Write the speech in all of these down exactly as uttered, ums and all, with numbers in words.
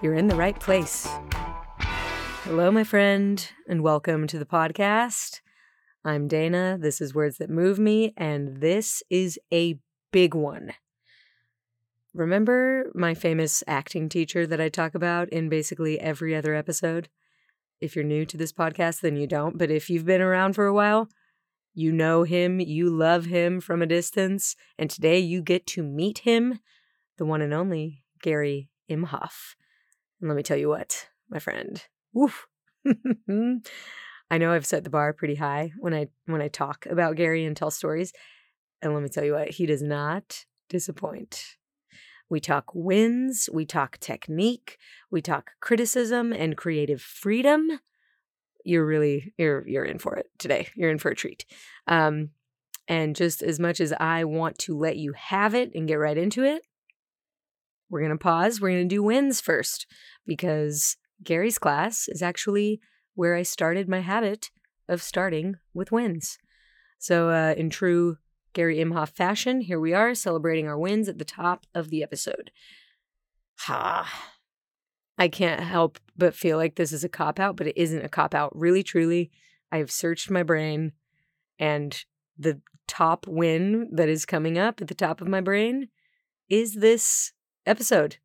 you're in the right place. Hello, my friend, and welcome to the podcast. I'm Dana, this is Words That Move Me, and this is a big one. Remember my famous acting teacher that I talk about in basically every other episode? If you're new to this podcast, then you don't, but if you've been around for a while, you know him, you love him from a distance, and today you get to meet him, the one and only Gary Imhoff. And let me tell you what, my friend, woof. I know I've set the bar pretty high when I when I talk about Gary and tell stories, and let me tell you what, he does not disappoint. We talk wins, we talk technique, we talk criticism and creative freedom. You're really, you're you're in for it today. You're in for a treat. Um, and just as much as I want to let you have it and get right into it, we're going to pause. We're going to do wins first because Gary's class is actually where I started my habit of starting with wins. So uh, in true Gary Imhoff fashion, here we are celebrating our wins at the top of the episode. Ha. I can't help but feel like this is a cop-out, but it isn't a cop-out. Really, truly, I have searched my brain, and the top win that is coming up at the top of my brain is this episode.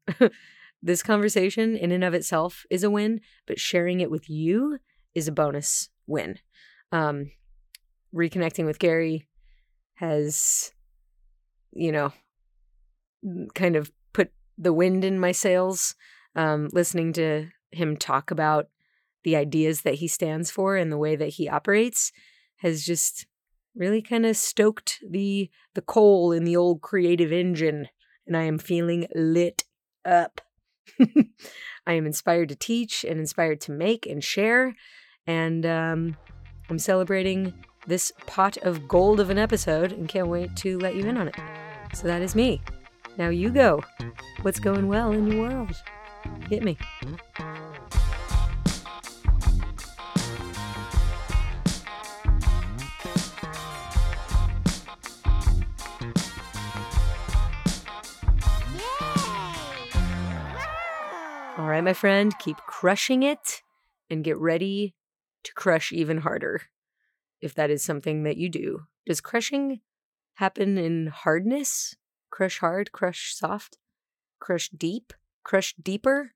This conversation in and of itself is a win, but sharing it with you is a bonus win. Um, reconnecting with Gary has, you know, kind of put the wind in my sails. Um, listening to him talk about the ideas that he stands for and the way that he operates has just really kind of stoked the the coal in the old creative engine, and I am feeling lit up. I am inspired to teach and inspired to make and share, and um, I'm celebrating this pot of gold of an episode and can't wait to let you in on it. So that is me. Now you go. What's going well in your world? Hit me. All right, my friend, keep crushing it and get ready to crush even harder, if that is something that you do. Does crushing happen in hardness? Crush hard, crush soft, crush deep? Crush deeper,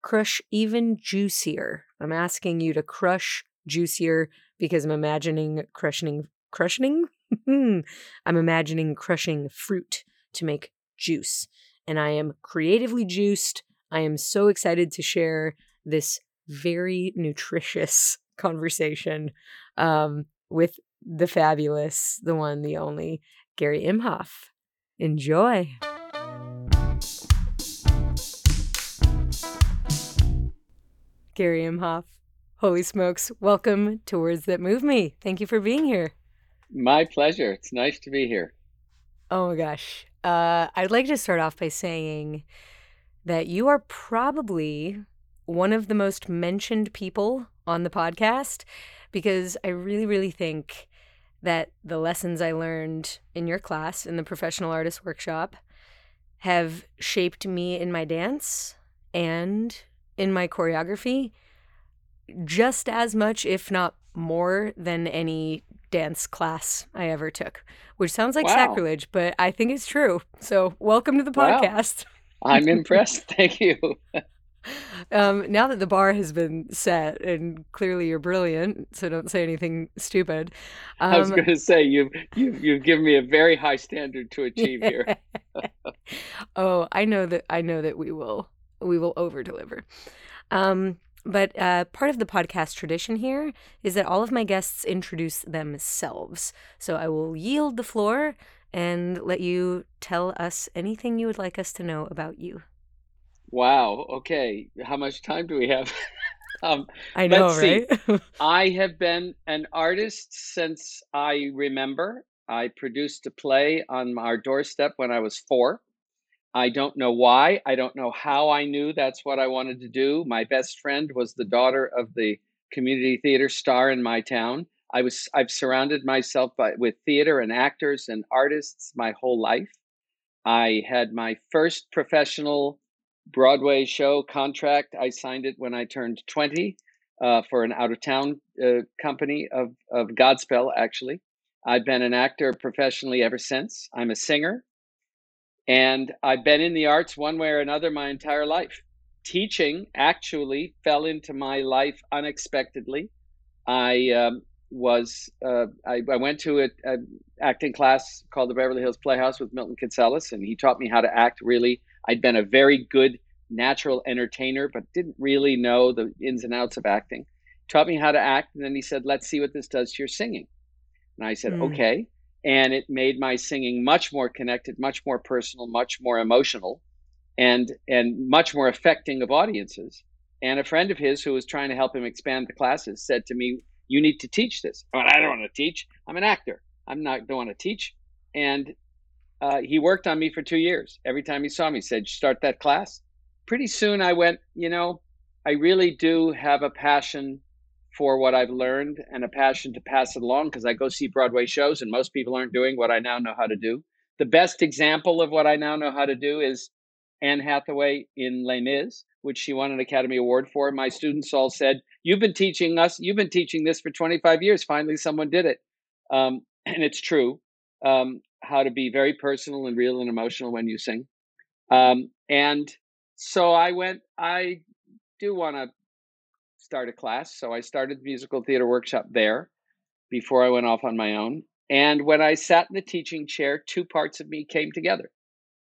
crush even juicier. I'm asking you to crush juicier because I'm imagining crushing, crushing? I'm imagining crushing fruit to make juice. And I am creatively juiced. I am so excited to share this very nutritious conversation um, with the fabulous, the one, the only, Gary Imhoff. Enjoy. Gary Imhoff, holy smokes, welcome to Words That Move Me. Thank you for being here. My pleasure. It's nice to be here. Oh my gosh. Uh, I'd like to start off by saying that you are probably one of the most mentioned people on the podcast because I really, really think that the lessons I learned in your class in the Professional Artist Workshop have shaped me in my dance and in my choreography, just as much, if not more, than any dance class I ever took, which sounds like wow. sacrilege, but I think it's true. So welcome to the podcast. Wow. I'm impressed. Thank you. um, now that the bar has been set, and clearly you're brilliant, so don't say anything stupid. Um, I was going to say, you've, you've, you've given me a very high standard to achieve here. oh, I know that. I know that we will. We will over-deliver. Um, but uh, part of the podcast tradition here is that all of my guests introduce themselves. So I will yield the floor and let you tell us anything you would like us to know about you. Wow. Okay. How much time do we have? um, I know, let's right? see. I have been an artist since I remember. I produced a play on our doorstep when I was four. I don't know why. I don't know how I knew that's what I wanted to do. My best friend was the daughter of the community theater star in my town. I was, I've surrounded myself by, with theater and actors and artists my whole life. I had my first professional Broadway show contract. I signed it when I turned twenty uh, for an out-of-town uh, company of, of Godspell, actually. I've been an actor professionally ever since. I'm a singer. And I've been in the arts one way or another my entire life. Teaching actually fell into my life unexpectedly. I um, was uh, I, I went to an acting class called the Beverly Hills Playhouse with Milton Katselis, and he taught me how to act really. I'd been a very good natural entertainer, but didn't really know the ins and outs of acting. Taught me how to act, and then he said, "Let's see what this does to your singing." And I said, mm. "Okay." And it made my singing much more connected, much more personal, much more emotional, and and much more affecting of audiences. And a friend of his who was trying to help him expand the classes said to me, "You need to teach this." But I don't want to teach. I'm an actor. I'm not don't want to teach. And uh, he worked on me for two years. Every time he saw me, he said, "Start that class." Pretty soon, I went, you know, I really do have a passion for what I've learned and a passion to pass it along, because I go see Broadway shows and most people aren't doing what I now know how to do. The best example of what I now know how to do is Anne Hathaway in Les Mis, which she won an Academy Award for. My students all said, "You've been teaching us, you've been teaching this for twenty-five years. Finally, someone did it." Um, and it's true, um, how to be very personal and real and emotional when you sing. Um, and so I went, I do want to start a class. So I started the musical theater workshop there before I went off on my own. And when I sat in the teaching chair, two parts of me came together.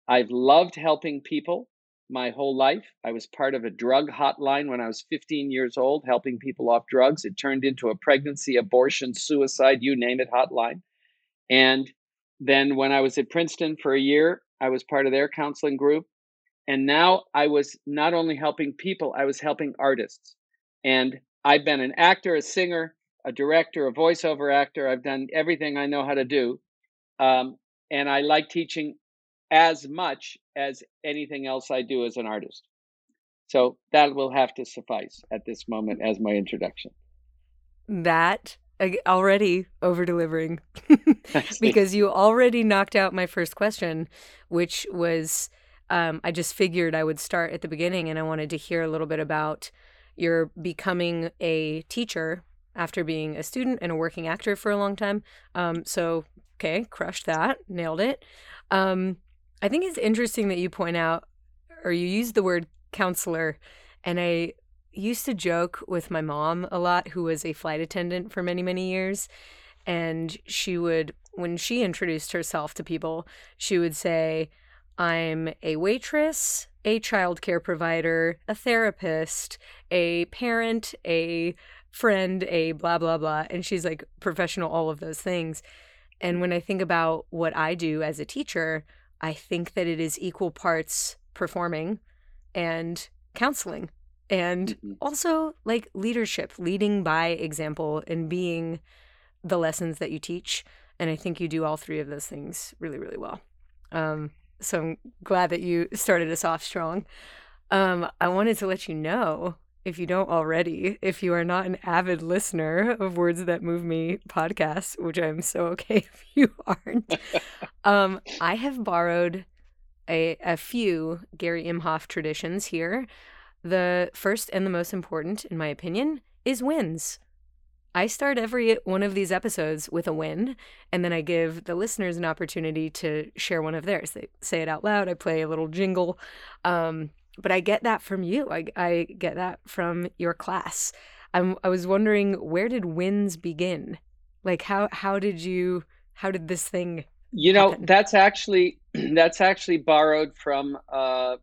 I've loved helping people my whole life. I was part of a drug hotline when I was fifteen years old, helping people off drugs. It turned into a pregnancy, abortion, suicide, you name it, hotline. And then when I was at Princeton for a year, I was part of their counseling group. And now I was not only helping people, I was helping artists. And I've been an actor, a singer, a director, a voiceover actor. I've done everything I know how to do. Um, and I like teaching as much as anything else I do as an artist. So that will have to suffice at this moment as my introduction. That already over-delivering because you already knocked out my first question, which was um, I just figured I would start at the beginning, and I wanted to hear a little bit about you're becoming a teacher after being a student and a working actor for a long time. Um, so, okay, crushed that, nailed it. Um, I think it's interesting that you point out, or you use the word counselor. And I used to joke with my mom a lot, who was a flight attendant for many, many years. And she would, when she introduced herself to people, she would say, "I'm a waitress, a childcare provider, a therapist, a parent, a friend, a blah, blah, blah." And she's like professional, all of those things. And when I think about what I do as a teacher, I think that it is equal parts performing and counseling and also like leadership, leading by example and being the lessons that you teach. And I think you do all three of those things really, really well. Um, So I'm glad that you started us off strong. Um, I wanted to let you know, if you don't already, if you are not an avid listener of Words That Move Me podcast, which I'm so okay if you aren't, um, I have borrowed a, a few Gary Imhoff traditions here. The first and the most important, in my opinion, is wins. I start every one of these episodes with a win, and then I give the listeners an opportunity to share one of theirs. They say it out loud. I play a little jingle. Um, but I get that from you. I, I get that from your class. I'm, I was wondering, where did wins begin? Like, how how did you, how did this thing You know, happen? that's actually, that's actually borrowed from uh,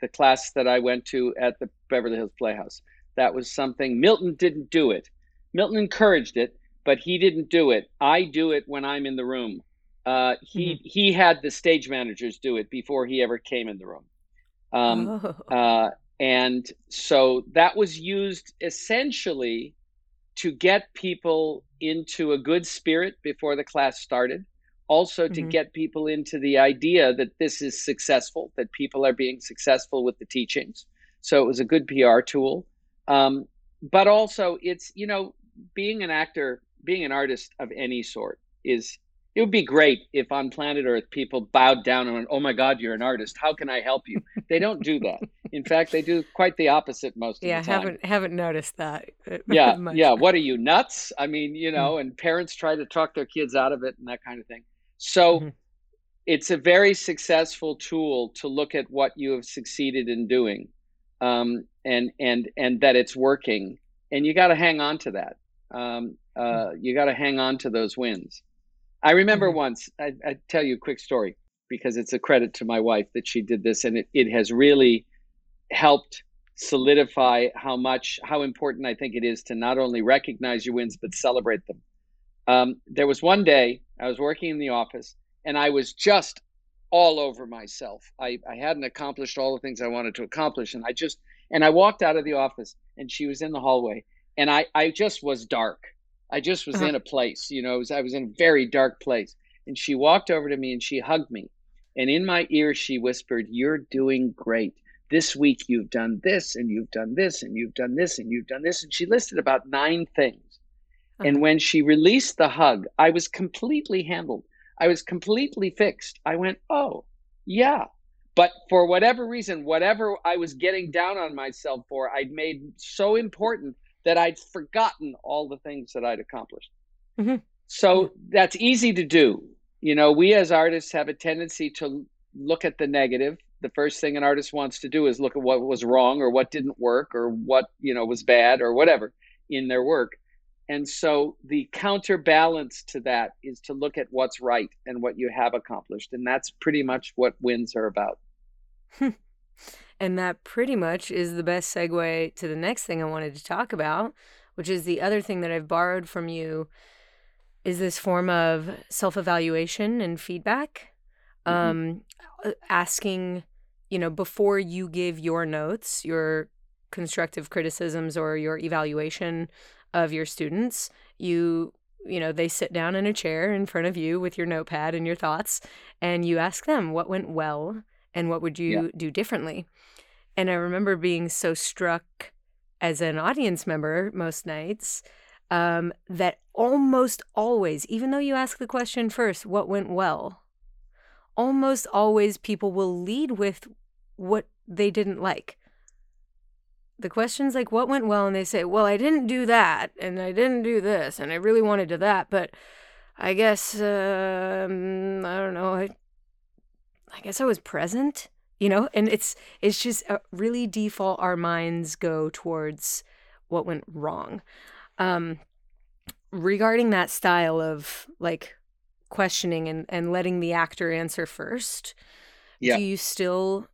the class that I went to at the Beverly Hills Playhouse. That was something, Milton didn't do it. Milton encouraged it, but he didn't do it. I do it when I'm in the room. Uh, he mm-hmm. he had the stage managers do it before he ever came in the room. Um, oh. uh, and so that was used essentially to get people into a good spirit before the class started. Also to mm-hmm. get people into the idea that this is successful, that people are being successful with the teachings. So it was a good P R tool. Um, but also it's, you know, being an actor, being an artist of any sort is, it would be great if on planet Earth people bowed down and went, oh my God, you're an artist. How can I help you? They don't do that. In fact, they do quite the opposite most yeah, of the time. Yeah, haven't, haven't noticed that. Yeah, much. yeah. What are you, nuts? I mean, you know, and parents try to talk their kids out of it and that kind of thing. So mm-hmm. it's a very successful tool to look at what you have succeeded in doing um, and, and, and that it's working. And you got to hang on to that. Um, uh, you got to hang on to those wins. I remember mm-hmm. once, I, I tell you a quick story because it's a credit to my wife that she did this, and it, it has really helped solidify how much, how important I think it is to not only recognize your wins, but celebrate them. Um, there was one day I was working in the office and I was just all over myself. I, I hadn't accomplished all the things I wanted to accomplish. And I just, and I walked out of the office and she was in the hallway and I, I just was dark. I just was uh-huh. in a place, you know, was, I was in a very dark place. And she walked over to me and she hugged me. And in my ear, she whispered, "You're doing great. This week, you've done this and you've done this and you've done this and you've done this." And she listed about nine things. Uh-huh. And when she released the hug, I was completely handled. I was completely fixed. I went, oh, yeah. But for whatever reason, whatever I was getting down on myself for, I'd made so important that I'd forgotten all the things that I'd accomplished. Mm-hmm. So that's easy to do. You know, we as artists have a tendency to look at the negative. The first thing an artist wants to do is look at what was wrong or what didn't work or what, you know, was bad or whatever in their work. And so the counterbalance to that is to look at what's right and what you have accomplished. And that's pretty much what wins are about. And that pretty much is the best segue to the next thing I wanted to talk about, which is the other thing that I've borrowed from you is this form of self-evaluation and feedback, mm-hmm. um, asking, you know, before you give your notes, your constructive criticisms or your evaluation of your students, you, you know, they sit down in a chair in front of you with your notepad and your thoughts, and you ask them what went well and what would you yeah. do differently. And I remember being so struck as an audience member most nights um, that almost always, even though you ask the question first, what went well, almost always people will lead with what they didn't like. The question's like, what went well? And they say, well, I didn't do that, and I didn't do this, and I really wanted to do that, but I guess, uh, I don't know, I, I guess I was present. You know, and it's it's just a really default. Our minds go towards what went wrong. Um, regarding that style of like questioning and, and letting the actor answer first, yeah. do you still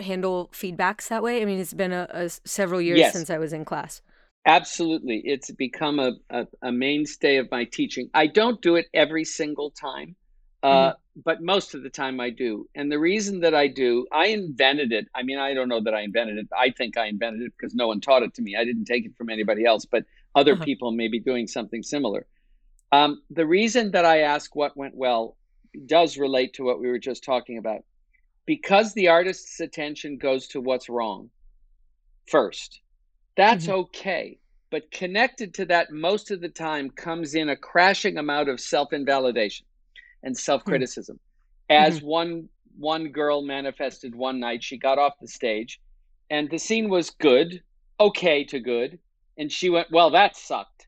handle feedbacks that way? I mean, it's been a, a several years yes. since I was in class. Absolutely. It's become a, a, a mainstay of my teaching. I don't do it every single time. Uh, mm-hmm. But most of the time I do. And the reason that I do, I invented it. I mean, I don't know that I invented it. I think I invented it because no one taught it to me. I didn't take it from anybody else, but other uh-huh. people may be doing something similar. Um, the reason that I ask what went well does relate to what we were just talking about. Because the artist's attention goes to what's wrong first, that's mm-hmm. okay. But connected to that most of the time comes in a crashing amount of self-invalidation and self-criticism. Mm-hmm. As one one girl manifested one night, she got off the stage and the scene was good, okay to good. And she went, well, that sucked.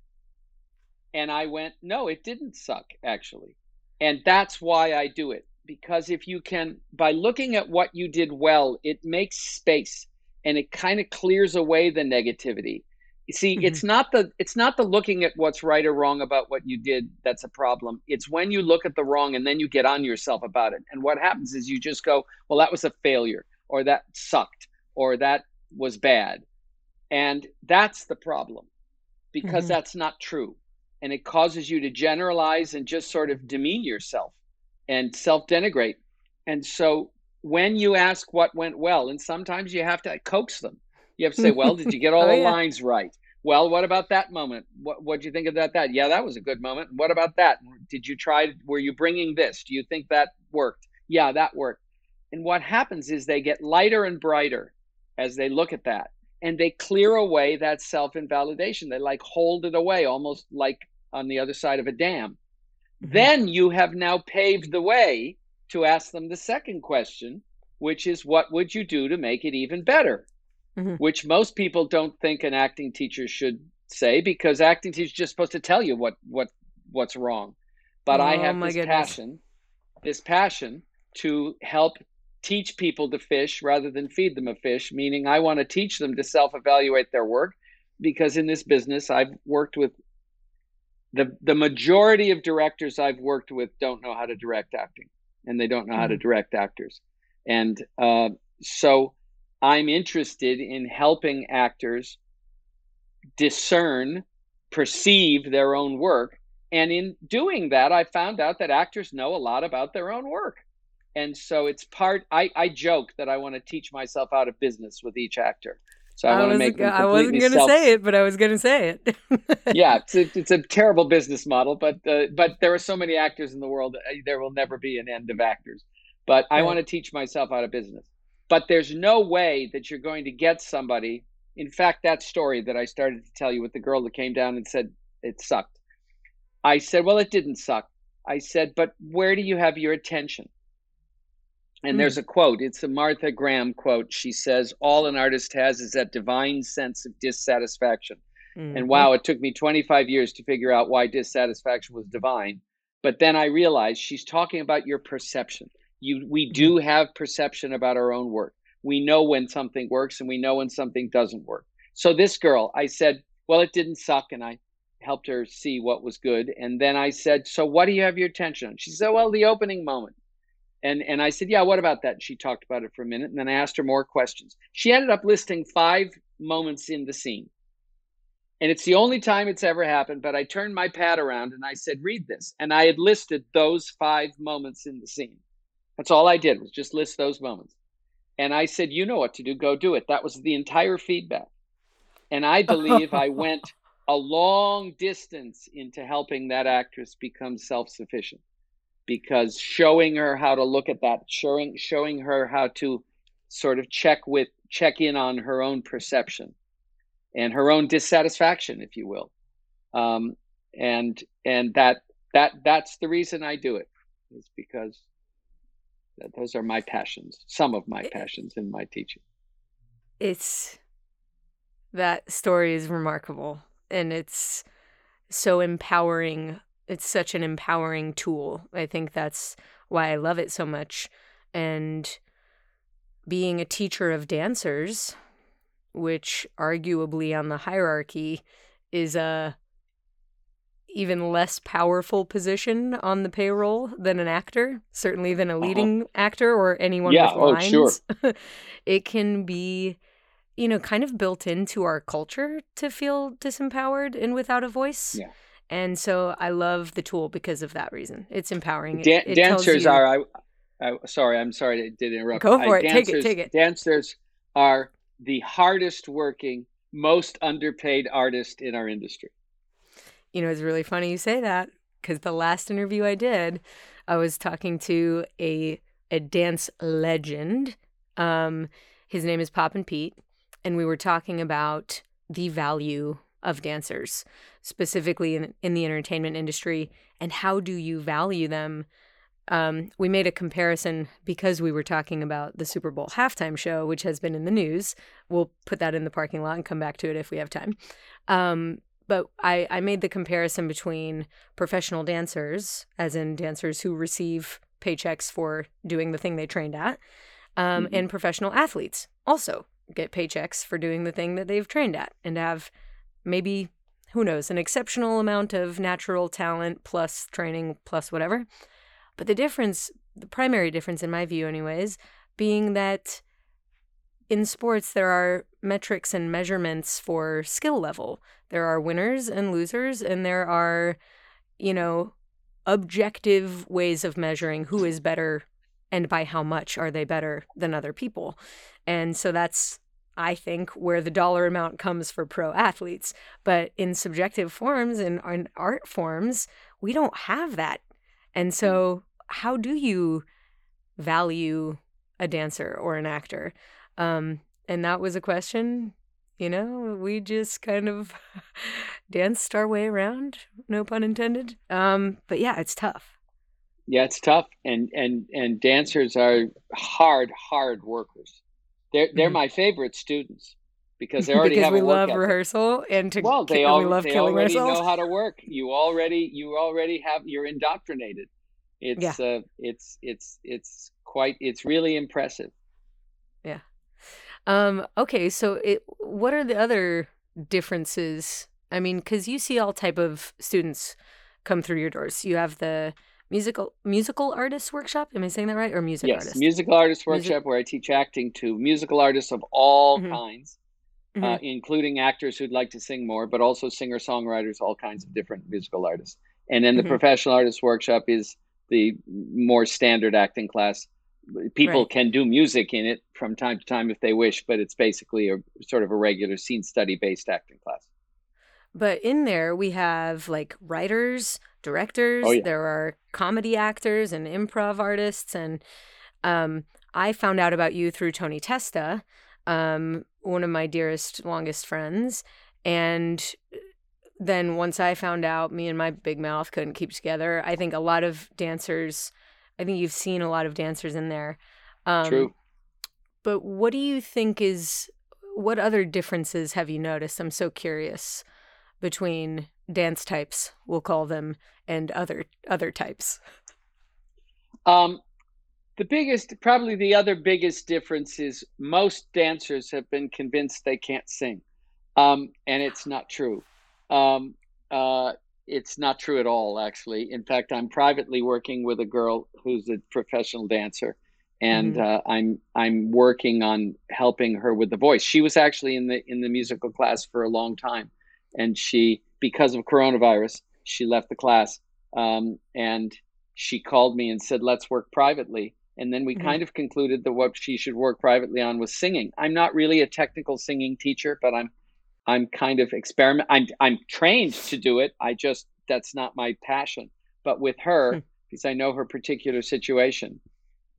And I went, no, it didn't suck, actually. And that's why I do it. Because if you can, by looking at what you did well, it makes space and it kind of clears away the negativity. You see, mm-hmm. it's not the it's not the looking at what's right or wrong about what you did that's a problem. It's when you look at the wrong and then you get on yourself about it. And what happens is you just go, well, that was a failure, or that sucked, or that was bad. And that's the problem, because mm-hmm. that's not true. And it causes you to generalize and just sort of demean yourself and self-denigrate. And so when you ask what went well, and sometimes you have to coax them. You have to say, well, did you get all oh, the yeah. lines right? Well, what about that moment? What what'd you think of that, that? Yeah, that was a good moment. What about that? Did you try, were you bringing this? Do you think that worked? Yeah, that worked. And what happens is they get lighter and brighter as they look at that. And they clear away that self-invalidation. They like hold it away, almost like on the other side of a dam. Mm-hmm. Then you have now paved the way to ask them the second question, which is, what would you do to make it even better? Mm-hmm. Which most people don't think an acting teacher should say, because acting teachers are just supposed to tell you what what what's wrong. But oh, I have this goodness. passion, this passion to help teach people to fish rather than feed them a fish, meaning I want to teach them to self-evaluate their work, because in this business I've worked with the the majority of directors I've worked with don't know how to direct acting, and they don't know mm-hmm. how to direct actors. And uh, so I'm interested in helping actors discern, perceive their own work. And in doing that, I found out that actors know a lot about their own work. And so it's part, I, I joke that I want to teach myself out of business with each actor. So I, I want to make them completely I wasn't going to self- say it, but I was going to say it. yeah, it's a, it's a terrible business model, but uh, but there are so many actors in the world, there will never be an end of actors. But I right. want to teach myself out of business. But there's no way that you're going to get somebody. In fact, that story that I started to tell you with the girl that came down and said it sucked. I said, well, it didn't suck. I said, but where do you have your attention? And mm-hmm. there's a quote. It's a Martha Graham quote. She says, all an artist has is that divine sense of dissatisfaction. Mm-hmm. And wow, it took me twenty-five years to figure out why dissatisfaction was divine. But then I realized she's talking about your perception. You, we do have perception about our own work. We know when something works and we know when something doesn't work. So this girl, I said, well, it didn't suck. And I helped her see what was good. And then I said, so what do you have your attention on? She said, well, the opening moment. And and I said, yeah, what about that? And she talked about it for a minute. And then I asked her more questions. She ended up listing five moments in the scene. And it's the only time it's ever happened. But I turned my pad around and I said, read this. And I had listed those five moments in the scene. That's all I did was just list those moments. And I said, you know what to do, go do it. That was the entire feedback. And I believe I went a long distance into helping that actress become self-sufficient, because showing her how to look at that, showing, showing her how to sort of check with, check in on her own perception and her own dissatisfaction, if you will. Um, and, and that, that, that's the reason I do it, is because those are my passions, some of my passions in my teaching. It's, that story is remarkable, and it's so empowering. It's such an empowering tool. I think that's why I love it so much. And being a teacher of dancers, which arguably on the hierarchy is a even less powerful position on the payroll than an actor, certainly than a leading uh-huh. actor or anyone yeah, with lines. Oh, sure. It can be, you know, kind of built into our culture to feel disempowered and without a voice. Yeah. And so I love the tool because of that reason. It's empowering. It, Dan- it dancers you... are, I, I, sorry, I'm sorry to interrupt. Go for I, it. Dancers, take it, take it. Dancers are the hardest working, most underpaid artist in our industry. You know, it's really funny you say that, because the last interview I did, I was talking to a a dance legend. Um, his name is Poppin' Pete, and we were talking about the value of dancers, specifically in, in the entertainment industry, and how do you value them? Um, we made a comparison because we were talking about the Super Bowl halftime show, which has been in the news. We'll put that in the parking lot and come back to it if we have time. Um, But I, I made the comparison between professional dancers, as in dancers who receive paychecks for doing the thing they trained at, um, mm-hmm. and professional athletes also get paychecks for doing the thing that they've trained at, and have maybe, who knows, an exceptional amount of natural talent plus training plus whatever. But the difference, the primary difference in my view anyways, being that in sports, there are metrics and measurements for skill level. There are winners and losers, and there are, you know, objective ways of measuring who is better and by how much are they better than other people? And so that's, I think, where the dollar amount comes for pro athletes. But in subjective forms and in, in art forms, we don't have that. And so how do you value a dancer or an actor? Um, and that was a question, you know, we just kind of danced our way around, no pun intended. Um, but yeah, it's tough. Yeah, it's tough. And, and, and dancers are hard, hard workers. They're they're mm-hmm. my favorite students because they already because have a work ethic. Because we love rehearsal and to well, they ki- all, we love they killing already ourselves. Know how to work. You already you already have you're indoctrinated. It's yeah. uh, it's it's it's quite it's really impressive. Yeah. Um, okay, so it, what are the other differences? I mean, because you see all type of students come through your doors. You have the Musical Musical Artists Workshop, am I saying that right? Or music yes, artists? Yes, Musical Artists Workshop, music- where I teach acting to musical artists of all mm-hmm. kinds, mm-hmm. Uh, including actors who'd like to sing more, but also singer-songwriters, all kinds of different musical artists. And then the mm-hmm. Professional Artists Workshop is the more standard acting class. People right. can do music in it from time to time if they wish, but it's basically a sort of a regular scene study-based acting class. But in there, we have like writers, directors, oh, yeah. there are comedy actors and improv artists. And um, I found out about you through Tony Testa, um, one of my dearest, longest friends. And then once I found out, me and my big mouth couldn't keep together. I think a lot of dancers, I think you've seen a lot of dancers in there. Um, True. But what do you think is, what other differences have you noticed? I'm so curious. Between dance types, we'll call them, and other other types? Um, the biggest, probably the other biggest difference is most dancers have been convinced they can't sing. Um, and it's not true. Um, uh, it's not true at all, actually. In fact, I'm privately working with a girl who's a professional dancer. And mm-hmm. uh, I'm I'm working on helping her with the voice. She was actually in the in the musical class for a long time. And she, because of coronavirus, she left the class um, and she called me and said, let's work privately. And then we mm-hmm. kind of concluded that what she should work privately on was singing. I'm not really a technical singing teacher, but I'm I'm kind of experiment. I'm, I'm trained to do it. I just, that's not my passion. But with her, mm-hmm. because I know her particular situation,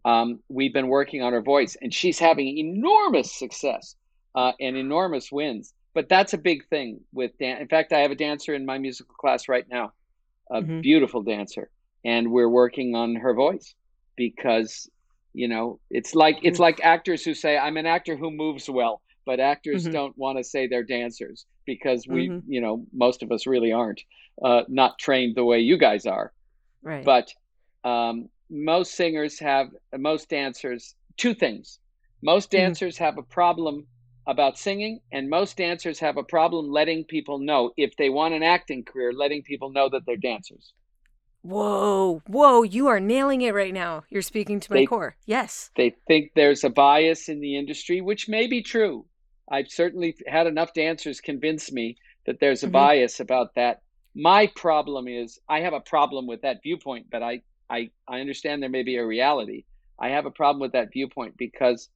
um, we've been working on her voice and she's having enormous success uh, and enormous wins. But that's a big thing with dance. In fact, I have a dancer in my musical class right now, a mm-hmm. beautiful dancer, and we're working on her voice because, you know, it's like it's like actors who say, I'm an actor who moves well, but actors mm-hmm. don't want to say they're dancers because we, mm-hmm. you know, most of us really aren't uh, not trained the way you guys are. Right. But um, most singers have most dancers, two things. Most dancers mm-hmm. have a problem about singing, and most dancers have a problem letting people know, if they want an acting career, letting people know that they're dancers. Whoa, whoa, you are nailing it right now. You're speaking to my they, core. Yes. They think there's a bias in the industry, which may be true. I've certainly had enough dancers convince me that there's a mm-hmm. bias about that. My problem is, I have a problem with that viewpoint, but I, I, I understand there may be a reality. I have a problem with that viewpoint because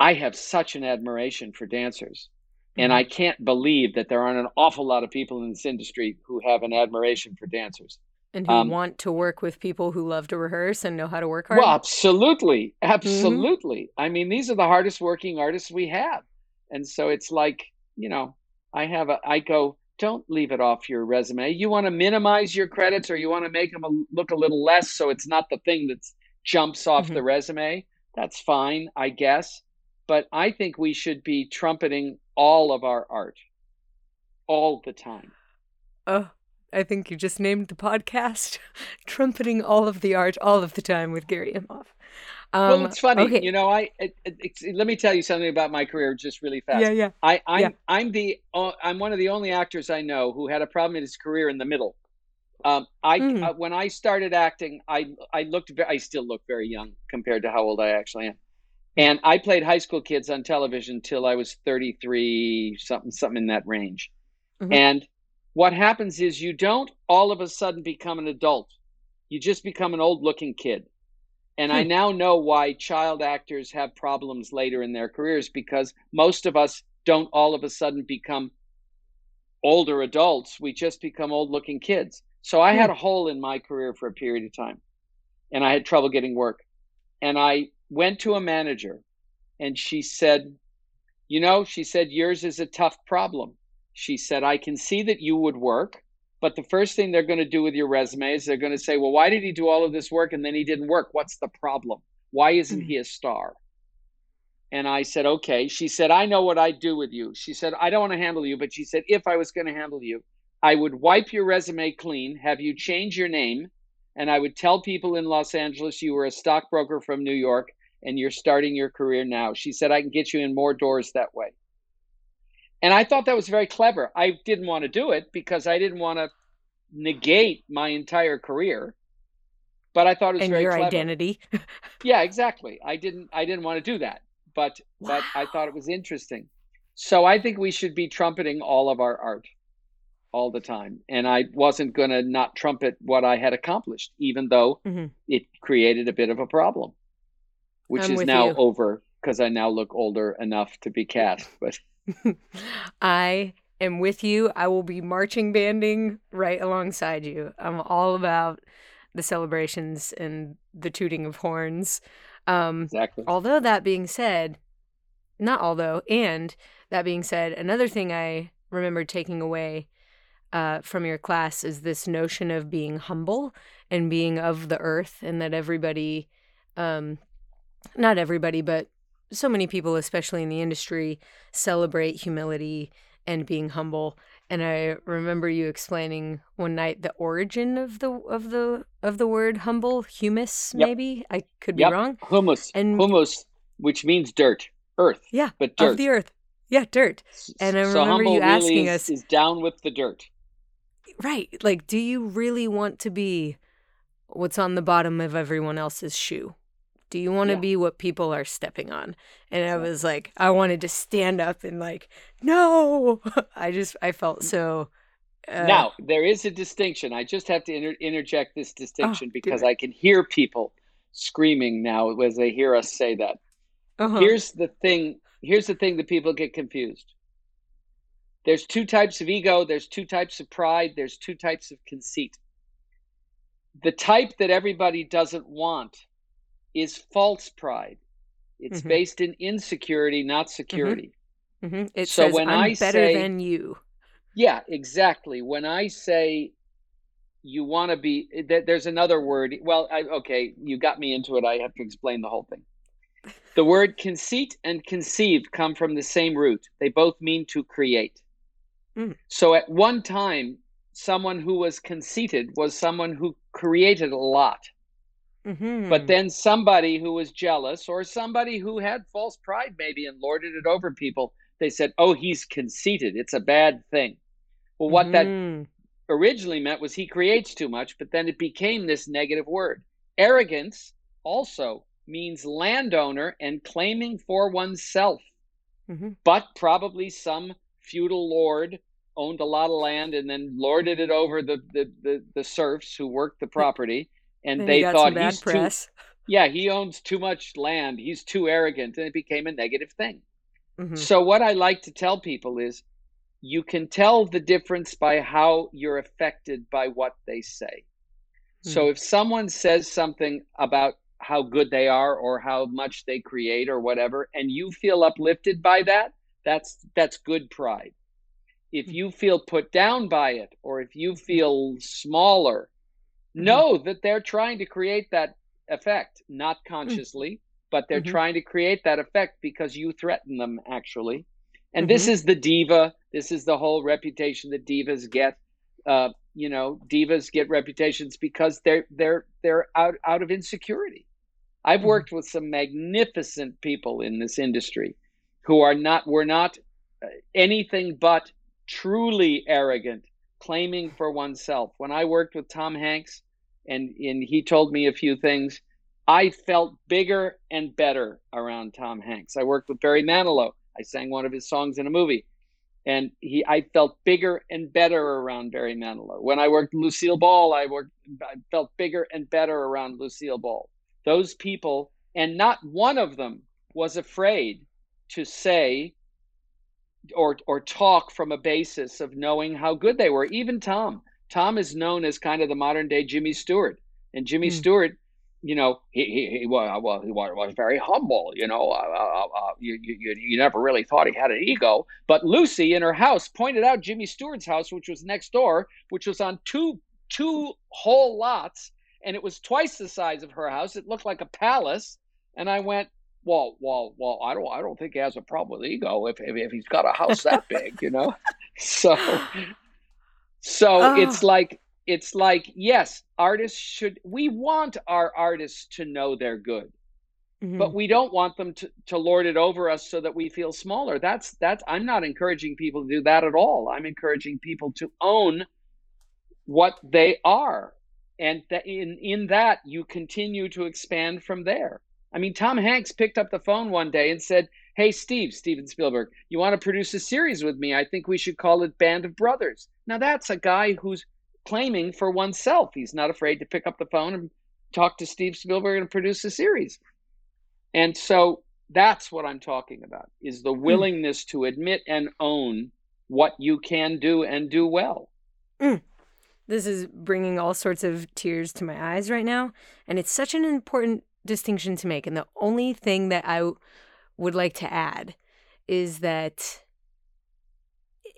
I have such an admiration for dancers, and mm-hmm. I can't believe that there aren't an awful lot of people in this industry who have an admiration for dancers. And who um, want to work with people who love to rehearse and know how to work hard. Well, absolutely. Absolutely. Mm-hmm. I mean, these are the hardest working artists we have. And so it's like, you know, I have a, I go, don't leave it off your resume. You want to minimize your credits, or you want to make them a, look a little less, so it's not the thing that jumps off mm-hmm. the resume. That's fine, I guess. But I think we should be trumpeting all of our art all the time. Oh, I think you just named the podcast Trumpeting All of the Art All of the Time with Gary Imhoff. Um, well, it's funny. Okay. You know, I it, it, it, let me tell you something about my career just really fast. Yeah, yeah. I, I'm, yeah. I'm, the, uh, I'm one of the only actors I know who had a problem in his career in the middle. Um, I mm. uh, when I started acting, I, I, looked, I still look very young compared to how old I actually am. And I played high school kids on television till I was thirty-three, something, something in that range. Mm-hmm. And what happens is, you don't all of a sudden become an adult. You just become an old looking kid. And I now know why child actors have problems later in their careers, because most of us don't all of a sudden become older adults. We just become old-looking kids. So I had a hole in my career for a period of time, and I had trouble getting work. And I went to a manager, and she said, you know, she said, yours is a tough problem. She said, I can see that you would work, but the first thing they're going to do with your resume is they're going to say, well, why did he do all of this work and then he didn't work? What's the problem? Why isn't mm-hmm. he a star? And I said, okay. She said, I know what I'd do with you. She said, I don't want to handle you, but she said, if I was going to handle you, I would wipe your resume clean, have you change your name, and I would tell people in Los Angeles you were a stockbroker from New York and you're starting your career now. She said, I can get you in more doors that way. And I thought that was very clever. I didn't want to do it because I didn't want to negate my entire career, but I thought it was and very clever. And your identity. Yeah, exactly. I didn't I didn't want to do that, but wow. but I thought it was interesting. So I think we should be trumpeting all of our art all the time. And I wasn't going to not trumpet what I had accomplished, even though mm-hmm. it created a bit of a problem, which I'm is now you. over because I now look older enough to be cast, but... I am with you. I will be marching banding right alongside you. I'm all about the celebrations and the tooting of horns. Um, exactly. Although that being said, not although, and that being said, another thing I remember taking away uh, from your class is this notion of being humble and being of the earth, and that everybody, um, not everybody, but so many people, especially in the industry, celebrate humility and being humble. And I remember you explaining one night the origin of the of the of the word humble, humus, yep. maybe. I could yep. be wrong. Humus. And humus, which means dirt, earth. Yeah. But dirt. Of the earth. Yeah, dirt. And I so remember humble you asking really is, us is down with the dirt. Right. Like, do you really want to be what's on the bottom of everyone else's shoe? Do you want to yeah. be what people are stepping on? And I was like, I wanted to stand up and like, no, I just, I felt so. Uh... Now, there is a distinction. I just have to inter- interject this distinction oh, because dear. I can hear people screaming now as they hear us say that. Uh-huh. Here's the thing. Here's the thing that people get confused. There's two types of ego. There's two types of pride. There's two types of conceit. The type that everybody doesn't want is false pride. It's mm-hmm. based in insecurity, not security. Mm-hmm. It so says, when I'm I better say, than you. Yeah, exactly. When I say you want to be, th- there's another word. Well, I, okay, you got me into it. I have to explain the whole thing. The word conceit and conceive come from the same root. They both mean to create. Mm. So at one time, someone who was conceited was someone who created a lot. Mm-hmm. But then somebody who was jealous or somebody who had false pride maybe and lorded it over people, they said, oh, he's conceited. It's a bad thing. Well, what mm-hmm. that originally meant was he creates too much, but then it became this negative word. Arrogance also means landowner and claiming for oneself. Mm-hmm. But probably some feudal lord owned a lot of land and then lorded it over the, the, the, the serfs who worked the property. And, and they he thought he's press. too, yeah, he owns too much land. He's too arrogant. And it became a negative thing. Mm-hmm. So what I like to tell people is you can tell the difference by how you're affected by what they say. Mm-hmm. So if someone says something about how good they are or how much they create or whatever, and you feel uplifted by that, that's that's good pride. If mm-hmm. you feel put down by it or if you feel smaller, know that they're trying to create that effect, not consciously, mm. but they're mm-hmm. trying to create that effect because you threaten them, actually. And mm-hmm. this is the diva. This is the whole reputation that divas get. Uh, you know, divas get reputations because they're they're they're out out of insecurity. I've mm. worked with some magnificent people in this industry who are not were not anything but truly arrogant, claiming for oneself. When I worked with Tom Hanks and, and he told me a few things, I felt bigger and better around Tom Hanks. I worked with Barry Manilow. I sang one of his songs in a movie. And he, I felt bigger and better around Barry Manilow. When I worked with Lucille Ball, I worked, I felt bigger and better around Lucille Ball. those people, and not one of them was afraid to say or or talk from a basis of knowing how good they were. Even Tom. Tom is known as kind of the modern day Jimmy Stewart. And Jimmy mm. Stewart, you know, he he, he, well, well, he was very humble. You know, uh, uh, uh, you, you, you never really thought he had an ego. But Lucy in her house pointed out Jimmy Stewart's house, which was next door, which was on two two whole lots. And it was twice the size of her house. It looked like a palace. And I went, well, well, well, I don't, I don't think he has a problem with ego if if, if he's got a house that big, you know. So, so oh. it's like, it's like, yes, artists should. We want our artists to know they're good, mm-hmm. but we don't want them to, to lord it over us so that we feel smaller. That's that's. I'm not encouraging people to do that at all. I'm encouraging people to own what they are. And th- in, in that, you continue to expand from there. I mean, Tom Hanks picked up the phone one day and said, hey, Steve, Steven Spielberg, you want to produce a series with me? I think we should call it Band of Brothers. Now, that's a guy who's claiming for oneself. He's not afraid to pick up the phone and talk to Steve Spielberg and produce a series. And so that's what I'm talking about, is the willingness mm. to admit and own what you can do and do well. Mm. This is bringing all sorts of tears to my eyes right now. And it's such an important distinction to make. And the only thing that I w- would like to add is that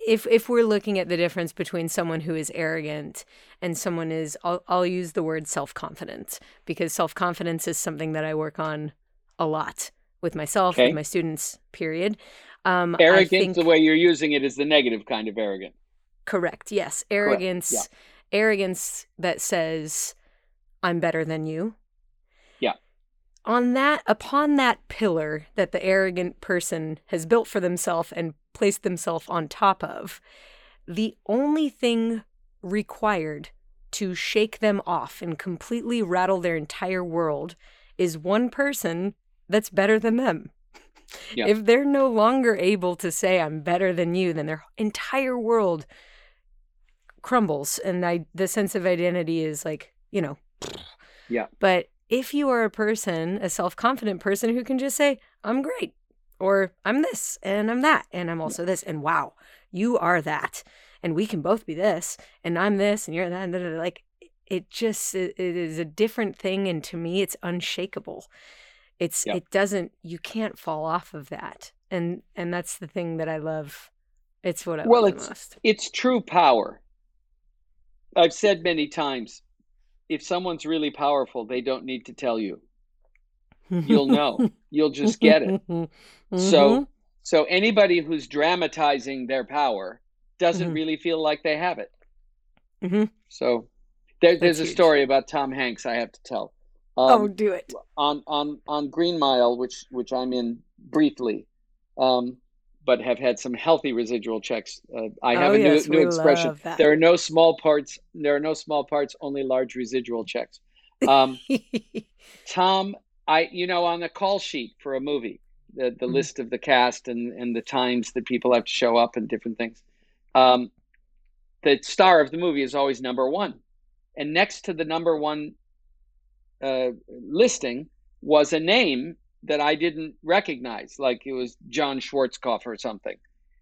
if if we're looking at the difference between someone who is arrogant and someone is, I'll, I'll use the word self-confidence, because self-confidence is something that I work on a lot with myself, okay. with my students, period. Um, arrogance, I think, the way you're using it, is the negative kind of arrogant. Correct. Yes. Arrogance. Correct. Yeah. Arrogance that says, I'm better than you. Yeah. On that, upon that pillar that the arrogant person has built for themselves and placed themselves on top of, the only thing required to shake them off and completely rattle their entire world is one person that's better than them. Yeah. If they're no longer able to say, I'm better than you, then their entire world crumbles, and I, the sense of identity is like, you know. Yeah. But if you are a person, a self-confident person who can just say, I'm great, or I'm this, and I'm that, and I'm also this, and wow, you are that, and we can both be this, and I'm this, and you're that, and blah, blah, blah. Like, it just, it, it is a different thing, and to me, it's unshakable. It's, yeah. it doesn't, you can't fall off of that, and and that's the thing that I love. It's what I well, love it's, the most. It's true power. I've said many times, if someone's really powerful, they don't need to tell you. You'll know. You'll just get it. Mm-hmm. So so anybody who's dramatizing their power doesn't mm-hmm. really feel like they have it. Mm-hmm. So there, there's huge. a story about Tom Hanks I have to tell. Um, oh, do it. On on on Green Mile, which which I'm in briefly, um, but have had some healthy residual checks. Uh, I oh, have a yes, new, new expression. There are no small parts. There are no small parts, only large residual checks. Um, Tom, I, you know, on the call sheet for a movie, the, the mm-hmm. list of the cast and, and the times that people have to show up and different things. Um, the star of the movie is always number one. And next to the number one uh, listing was a name that I didn't recognize, like it was John Schwartzkopf or something.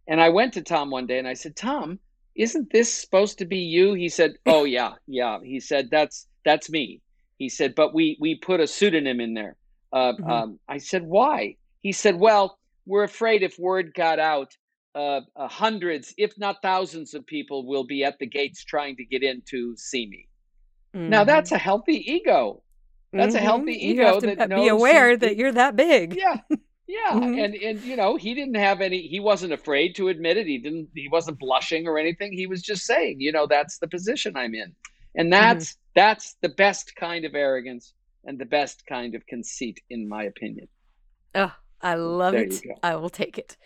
And I went to Tom one day and I said, Tom, isn't this supposed to be you? He said, oh yeah, yeah. He said, that's that's me. He said, but we we put a pseudonym in there. Uh, mm-hmm. um, I said, why? He said, well, we're afraid if word got out, uh, uh, hundreds, if not thousands of people will be at the gates trying to get in to see me. Mm-hmm. Now that's a healthy ego. That's mm-hmm. a healthy ego. You have to that knows be aware he, that you're that big. Yeah, yeah, mm-hmm. and and you know, he didn't have any. He wasn't afraid to admit it. He didn't. He wasn't blushing or anything. He was just saying, you know, that's the position I'm in, and that's mm-hmm. that's the best kind of arrogance and the best kind of conceit, in my opinion. Oh, I love there it. I will take it.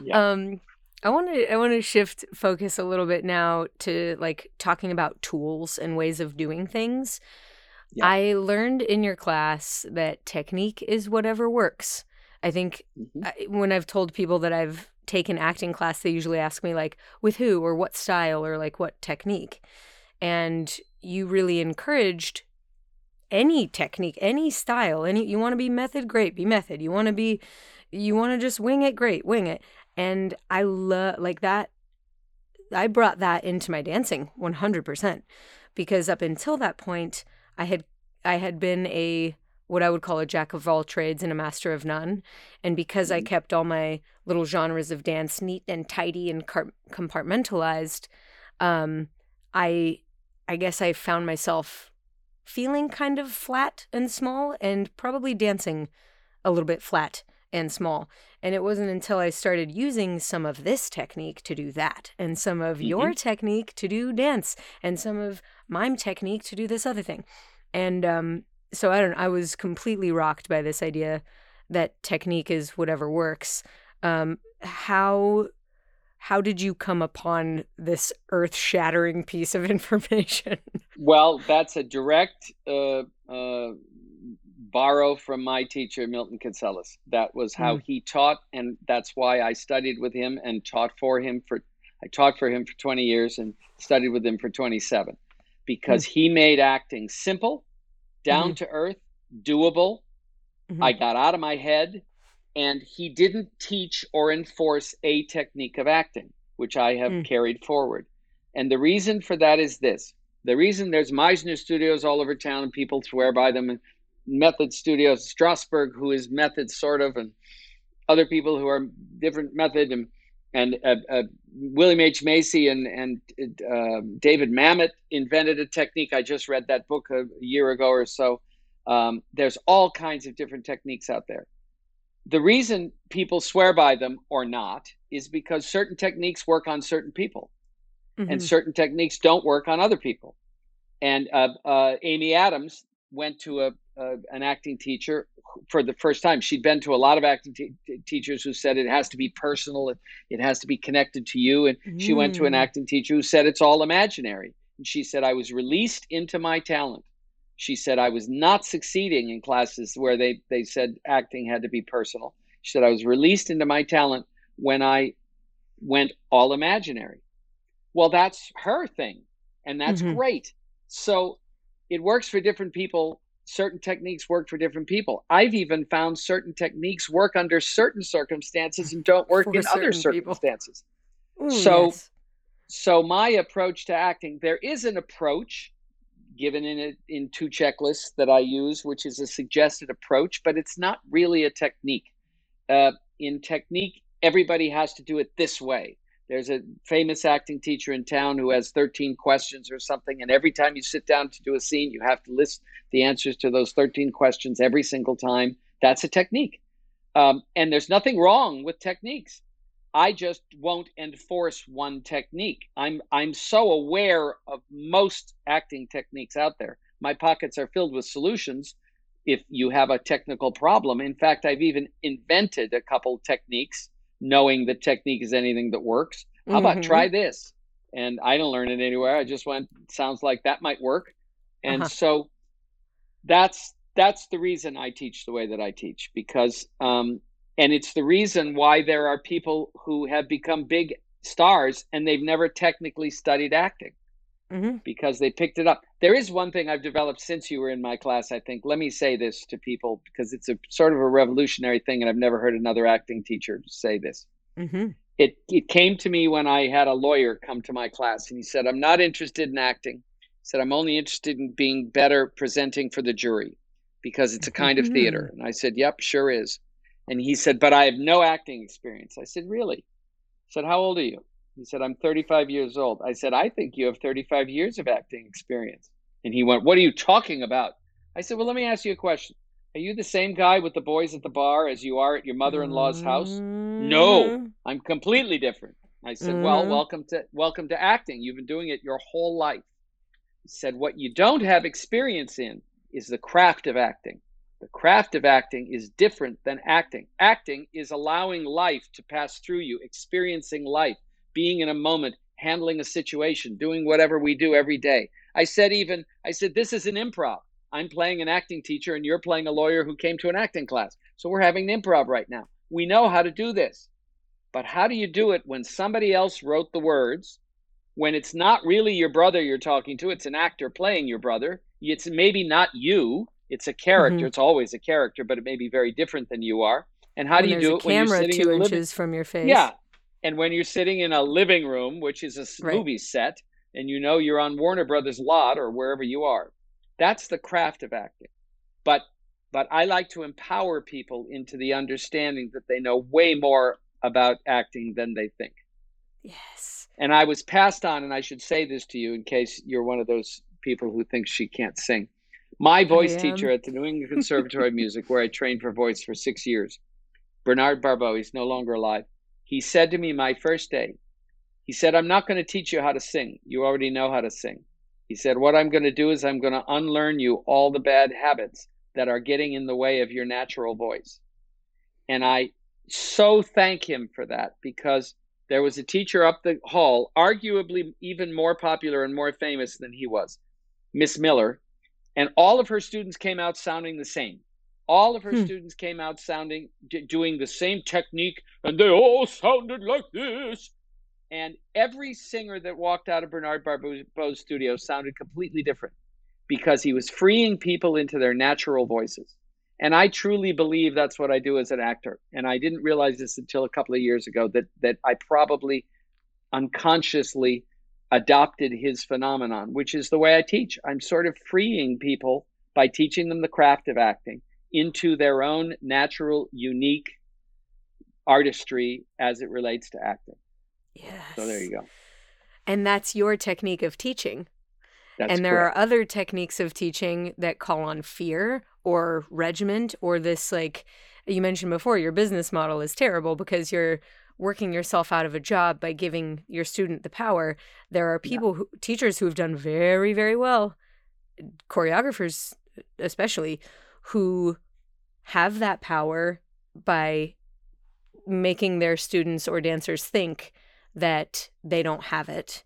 Yeah. Um, I want to I want to shift focus a little bit now to like talking about tools and ways of doing things. Yeah. I learned in your class that technique is whatever works. I think mm-hmm. I, when I've told people that I've taken acting class, they usually ask me like, with who or what style or like what technique. And you really encouraged any technique, any style, any, you want to be method, great, be method. You want to be, you want to just wing it, great, wing it. And I love, like that, I brought that into my dancing one hundred percent, because up until that point, I had, I had been a, what I would call a jack of all trades and a master of none. And because I kept all my little genres of dance neat and tidy and car- compartmentalized, um, I, I guess I found myself feeling kind of flat and small, and probably dancing a little bit flat and small. And it wasn't until I started using some of this technique to do that, and some of mm-hmm. your technique to do dance, and some of mime technique to do this other thing. And um, so I don't know, I was completely rocked by this idea that technique is whatever works. Um, how... How did you come upon this earth-shattering piece of information? Well, that's a direct uh, uh, borrow from my teacher, Milton Katselis. That was how mm. he taught, and that's why I studied with him and taught for him for. I taught for him for twenty years and studied with him for twenty-seven, because mm. he made acting simple, down mm-hmm. to earth, doable. Mm-hmm. I got out of my head. And he didn't teach or enforce a technique of acting, which I have mm. carried forward. And the reason for that is this. The reason there's Meisner studios all over town and people swear by them, and method studios, Strasberg, who is method sort of, and other people who are different method, and and uh, uh, William H. Macy and, and uh, David Mamet invented a technique. I just read that book a year ago or so. Um, there's all kinds of different techniques out there. The reason people swear by them or not is because certain techniques work on certain people mm-hmm. and certain techniques don't work on other people. And uh, uh, Amy Adams went to a uh, an acting teacher for the first time. She'd been to a lot of acting te- teachers who said it has to be personal. It, it has to be connected to you. And mm. she went to an acting teacher who said it's all imaginary. And she said, I was released into my talent. She said, I was not succeeding in classes where they, they said acting had to be personal. She said, I was released into my talent when I went all imaginary. Well, that's her thing, and that's mm-hmm. great. So it works for different people. Certain techniques work for different people. I've even found certain techniques work under certain circumstances and don't work for in other circumstances. Ooh, so, yes. so my approach to acting, there is an approach given in it in two checklists that I use, which is a suggested approach, but it's not really a technique. Uh, in technique, everybody has to do it this way. There's a famous acting teacher in town who has thirteen questions or something, and every time you sit down to do a scene, you have to list the answers to those thirteen questions every single time. That's a technique. Um, and there's nothing wrong with techniques. I just won't enforce one technique. I'm I'm so aware of most acting techniques out there. My pockets are filled with solutions if you have a technical problem. In fact, I've even invented a couple techniques, knowing that technique is anything that works. Mm-hmm. How about try this? And I didn't learn it anywhere. I just went, sounds like that might work. And uh-huh. so that's that's the reason I teach the way that I teach, because um and it's the reason why there are people who have become big stars and they've never technically studied acting mm-hmm. because they picked it up. There is one thing I've developed since you were in my class, I think. Let me say this to people because it's a sort of a revolutionary thing, and I've never heard another acting teacher say this. Mm-hmm. It, it came to me when I had a lawyer come to my class, and he said, I'm not interested in acting. He said, I'm only interested in being better presenting for the jury because it's a kind mm-hmm. of theater. And I said, yep, sure is. And he said, but I have no acting experience. I said, really? I said, how old are you? He said, I'm thirty-five years old. I said, I think you have thirty-five years of acting experience. And he went, what are you talking about? I said, well, let me ask you a question. Are you the same guy with the boys at the bar as you are at your mother-in-law's house? Mm-hmm. No, I'm completely different. I said, mm-hmm. well, welcome to welcome to acting. You've been doing it your whole life. He said, what you don't have experience in is the craft of acting. The craft of acting is different than acting. Acting is allowing life to pass through you, experiencing life, being in a moment, handling a situation, doing whatever we do every day. I said even, I said, this is an improv. I'm playing an acting teacher and you're playing a lawyer who came to an acting class. So we're having an improv right now. We know how to do this. But how do you do it when somebody else wrote the words, when it's not really your brother you're talking to, it's an actor playing your brother, It's maybe not you. It's a character. Mm-hmm. It's always a character, but it may be very different than you are. And how and do you do it when you're sitting in a camera two inches living... from your face? Yeah. And when you're sitting in a living room, which is a movie right. set, and you know you're on Warner Brothers lot or wherever you are. That's the craft of acting. But but I like to empower people into the understanding that they know way more about acting than they think. Yes. And I was passed on, and I should say this to you in case you're one of those people who thinks she can't sing. My voice teacher at the New England Conservatory of Music, where I trained for voice for six years, Bernard Barbeau, he's no longer alive. He said to me my first day, he said, I'm not going to teach you how to sing. You already know how to sing. He said, what I'm going to do is I'm going to unlearn you all the bad habits that are getting in the way of your natural voice. And I so thank him for that, because there was a teacher up the hall, arguably even more popular and more famous than he was, Miss Miller. And all of her students came out sounding the same. All of her hmm. students came out sounding, d- doing the same technique, and they all sounded like this. And every singer that walked out of Bernard Barbeau's studio sounded completely different, because he was freeing people into their natural voices. And I truly believe that's what I do as an actor. And I didn't realize this until a couple of years ago, that that I probably unconsciously adopted his phenomenon, which is the way I teach. I'm sort of freeing people by teaching them the craft of acting into their own natural, unique artistry as it relates to acting. Yes. So there you go. And that's your technique of teaching. That's and there correct. Are other techniques of teaching that call on fear or regiment or this, like you mentioned before, your business model is terrible because you're working yourself out of a job by giving your student the power. There are people, yeah. who, teachers who have done very, very well, choreographers especially, who have that power by making their students or dancers think that they don't have it.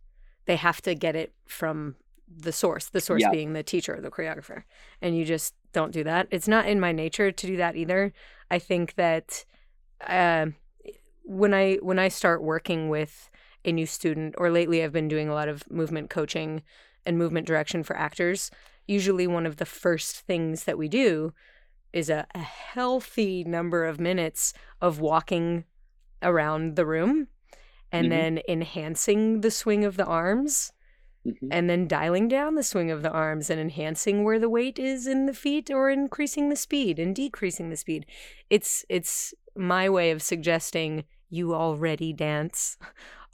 They have to get it from the source, the source yeah. being the teacher or the choreographer. And you just don't do that. It's not in my nature to do that either. I think that uh, when I when I start working with a new student, or lately I've been doing a lot of movement coaching and movement direction for actors, usually one of the first things that we do is a, a healthy number of minutes of walking around the room and mm-hmm. then enhancing the swing of the arms. Mm-hmm. And then dialing down the swing of the arms and enhancing where the weight is in the feet, or increasing the speed and decreasing the speed. It's it's my way of suggesting you already dance.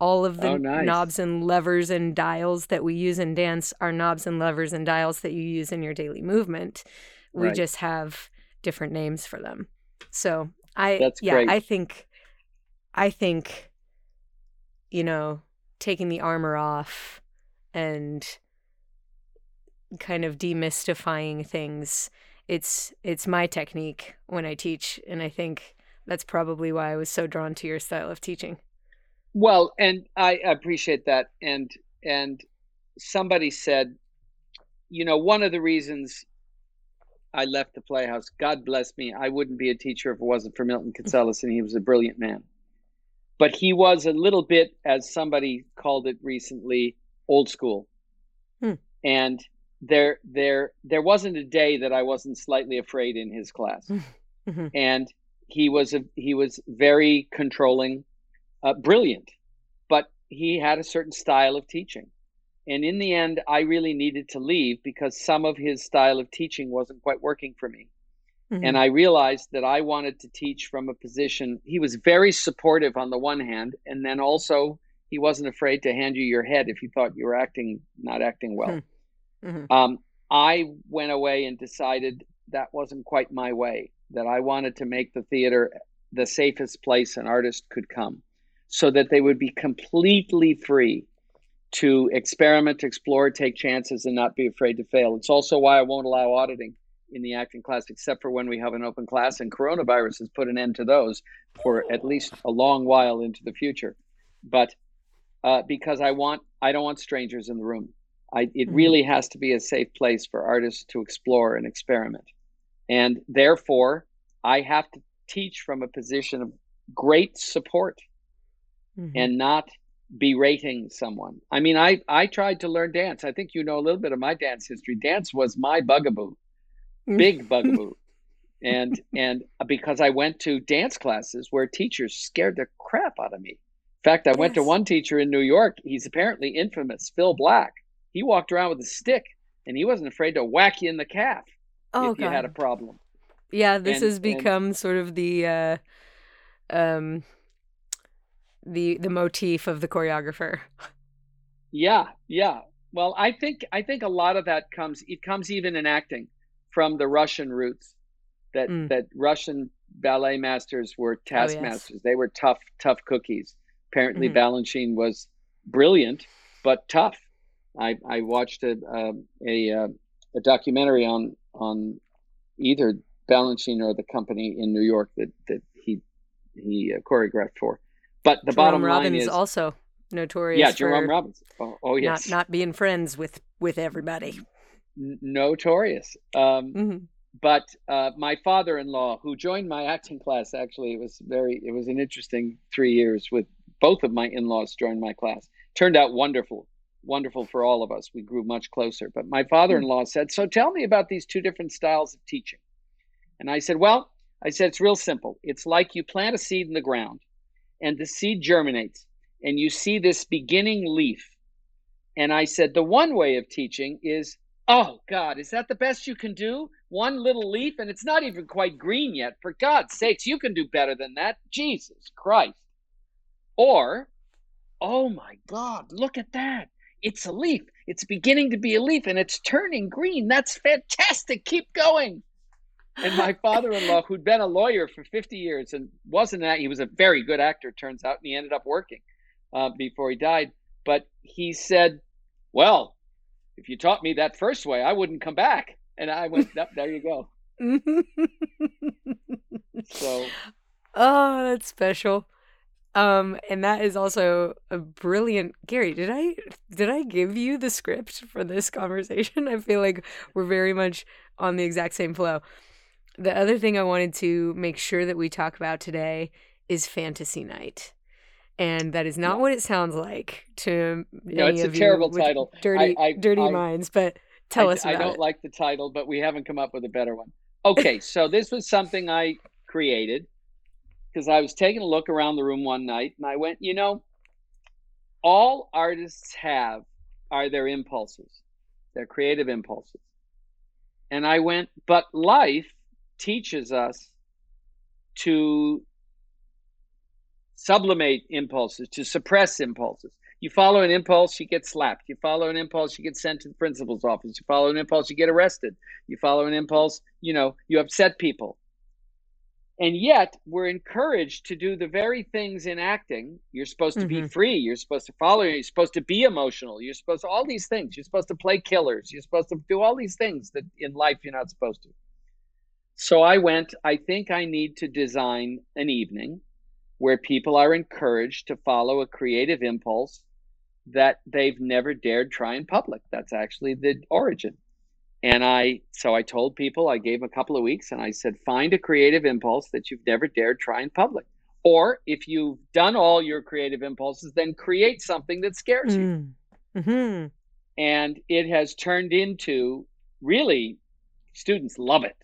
All of the oh, nice. knobs and levers and dials that we use in dance are knobs and levers and dials that you use in your daily movement. We right. just have different names for them. So I That's yeah, great. I think I think you know, taking the armor off and kind of demystifying things. It's it's my technique when I teach, and I think that's probably why I was so drawn to your style of teaching. Well, and I appreciate that. And and somebody said, you know, one of the reasons I left the Playhouse, God bless me, I wouldn't be a teacher if it wasn't for Milton Katselis, and he was a brilliant man. But he was a little bit, as somebody called it recently, old school. Hmm. And there there there wasn't a day that I wasn't slightly afraid in his class. Mm-hmm. And he was a, he was very controlling, uh, brilliant, but he had a certain style of teaching. And in the end, I really needed to leave because some of his style of teaching wasn't quite working for me. Mm-hmm. And I realized that I wanted to teach from a position. He was very supportive on the one hand, and then also he wasn't afraid to hand you your head if he thought you were acting, not acting well. Mm-hmm. Um, I went away and decided that wasn't quite my way, that I wanted to make the theater the safest place an artist could come, so that they would be completely free to experiment, explore, take chances, and not be afraid to fail. It's also why I won't allow auditing in the acting class, except for when we have an open class, and coronavirus has put an end to those for at least a long while into the future. But Uh, because I want, I don't want strangers in the room. I, it mm-hmm. really has to be a safe place for artists to explore and experiment. And therefore, I have to teach from a position of great support mm-hmm. and not berating someone. I mean, I, I tried to learn dance. I think you know a little bit of my dance history. Dance was my bugaboo, big bugaboo. And and because I went to dance classes where teachers scared the crap out of me. In fact, I yes. went to one teacher in New York. He's apparently infamous, Phil Black. He walked around with a stick, and he wasn't afraid to whack you in the calf oh, if God. you had a problem. Yeah, this and, has become and, sort of the... Uh... um the the motif of the choreographer. Yeah, yeah. Well, I think I think a lot of that comes it comes even in acting from the Russian roots that mm. that Russian ballet masters were taskmasters. Oh, yes. They were tough tough cookies. Apparently mm-hmm. Balanchine was brilliant but tough. I I watched a a a, a documentary on on either Balanchine or the company in New York that that he he uh, choreographed for. But the Jerome bottom line Robbins is also notorious. Yeah, Jerome for Robbins. Oh, oh yes. Not, not being friends with, with everybody. N- notorious. Um, mm-hmm. But uh, my father-in-law, who joined my acting class, actually, it was very, it was an interesting three years with both of my in-laws joined my class. Turned out wonderful, wonderful for all of us. We grew much closer. But my father-in-law mm-hmm. said, so tell me about these two different styles of teaching. And I said, well, I said, it's real simple. It's like you plant a seed in the ground and the seed germinates and you see this beginning leaf. And I said, the one way of teaching is, oh, God, is that the best you can do? One little leaf and it's not even quite green yet. For God's sakes, you can do better than that. Jesus Christ. Or, oh, my God, look at that. It's a leaf. It's beginning to be a leaf and it's turning green. That's fantastic. Keep going. And my father-in-law, who'd been a lawyer for fifty years and wasn't that, he was a very good actor, turns out, and he ended up working uh, before he died. But he said, well, if you taught me that first way, I wouldn't come back. And I went, nope, there you go. So, oh, that's special. Um, and that is also a brilliant, Gary, did I, did I give you the script for this conversation? I feel like we're very much on the exact same flow. The other thing I wanted to make sure that we talk about today is fantasy night. And that is not what it sounds like to no, any it's of a terrible title. Dirty, I, I, dirty I, minds, but tell I, us about it. I don't it. like the title, but we haven't come up with a better one. Okay, so this was something I created because I was taking a look around the room one night and I went, you know, all artists have are their impulses, their creative impulses. And I went, but life teaches us to sublimate impulses, to suppress impulses. You follow an impulse, you get slapped. You follow an impulse, you get sent to the principal's office. You follow an impulse, you get arrested. You follow an impulse, you know, you upset people. And yet we're encouraged to do the very things in acting. You're supposed to mm-hmm. be free. You're supposed to follow. You're supposed to be emotional. You're supposed to all these things. You're supposed to play killers. You're supposed to do all these things that in life you're not supposed to. So I went, I think I need to design an evening where people are encouraged to follow a creative impulse that they've never dared try in public. That's actually the origin. And I, so I told people, I gave them a couple of weeks and I said, find a creative impulse that you've never dared try in public. Or if you've done all your creative impulses, then create something that scares you. Mm-hmm. And it has turned into really, students love it.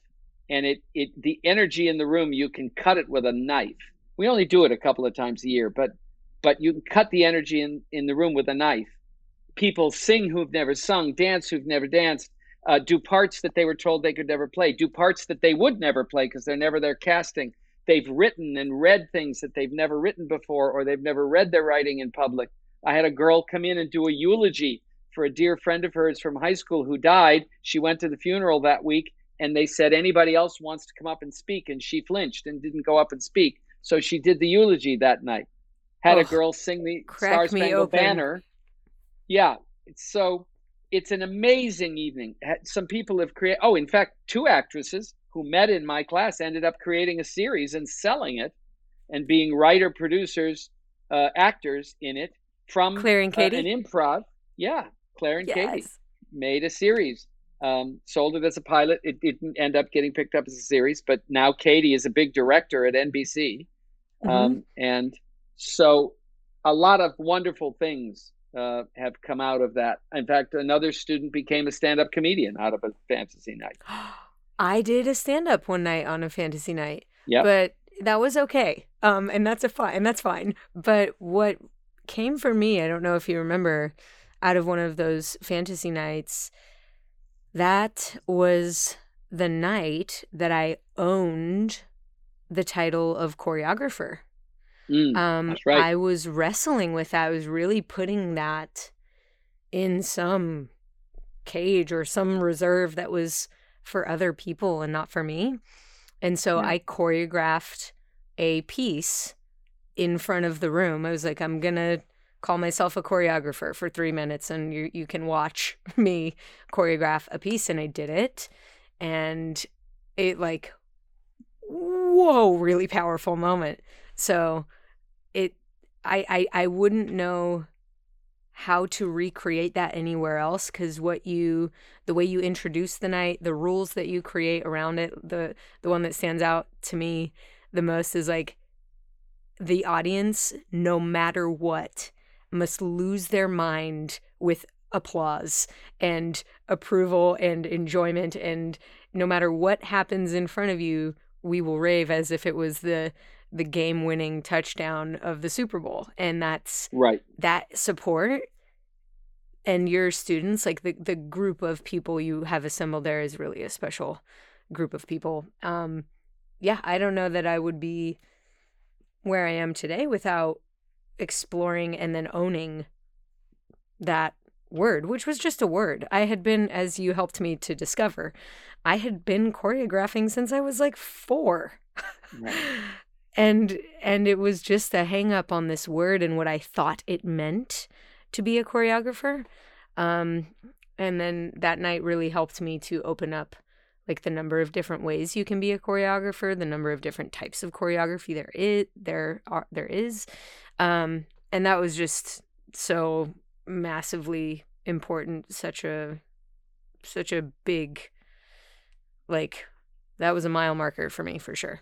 And it, it, the energy in the room, you can cut it with a knife. We only do it a couple of times a year, but but you can cut the energy in, in the room with a knife. People sing who've never sung, dance who've never danced, uh, do parts that they were told they could never play, do parts that they would never play because they're never their casting. They've written and read things that they've never written before, or they've never read their writing in public. I had a girl come in and do a eulogy for a dear friend of hers from high school who died. She went to the funeral that week. And they said, anybody else wants to come up and speak? And she flinched and didn't go up and speak. So she did the eulogy that night. Had oh, a girl sing the Star Spangled Banner. Yeah. So it's an amazing evening. Some people have created, oh, in fact, two actresses who met in my class ended up creating a series and selling it and being writer, producers, uh, actors in it from Claire and Katie. Uh, an improv. Yeah. Claire and yes. Katie made a series. Um, sold it as a pilot. It didn't end up getting picked up as a series, but now Katie is a big director at N B C. Mm-hmm. Um, and so a lot of wonderful things uh, have come out of that. In fact, another student became a stand-up comedian out of a fantasy night. I did a stand-up one night on a fantasy night, yep. But that was okay. Um, and that's a fine, and that's fine. But what came for me, I don't know if you remember, out of one of those fantasy nights, that was the night that I owned the title of choreographer. Mm, um, that's right. I was wrestling with that. I was really putting that in some cage or some reserve that was for other people and not for me. And so yeah. I choreographed a piece in front of the room. I was like, I'm going to call myself a choreographer for three minutes and you, you can watch me choreograph a piece. And I did it. And it like, whoa, really powerful moment. So it, I, I, I wouldn't know how to recreate that anywhere else, because what you, the way you introduce the night, the rules that you create around it, the, the one that stands out to me the most is like the audience, no matter what, must lose their mind with applause and approval and enjoyment. And no matter what happens in front of you, we will rave as if it was the the game-winning touchdown of the Super Bowl. And that's right. That support and your students, like the, the group of people you have assembled there is really a special group of people. Um, yeah, I don't know that I would be where I am today without exploring and then owning that word, which was just a word. I had been, as you helped me to discover, I had been choreographing since I was like four. Right. And and it was just a hang up on this word and what I thought it meant to be a choreographer. Um, and then that night really helped me to open up like the number of different ways you can be a choreographer, the number of different types of choreography there is, there are, there is. Um, and that was just so massively important, such a, such a big, like, that was a mile marker for me for sure.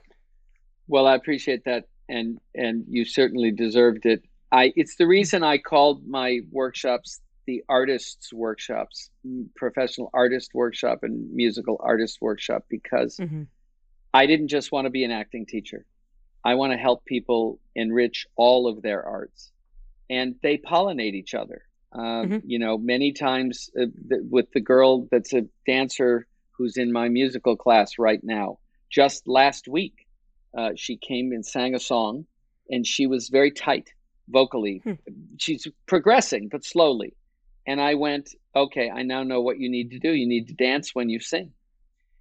Well, I appreciate that, and and you certainly deserved it. I it's the reason I called my workshops the Artists Workshops, Professional Artist Workshop and Musical Artist Workshop, because mm-hmm. I didn't just want to be an acting teacher. I want to help people enrich all of their arts, and they pollinate each other. Uh, mm-hmm. You know, many times uh, th- with the girl that's a dancer who's in my musical class right now, just last week, Uh, she came and sang a song, and she was very tight vocally. Hmm. She's progressing, but slowly. And I went, okay, I now know what you need to do. You need to dance when you sing.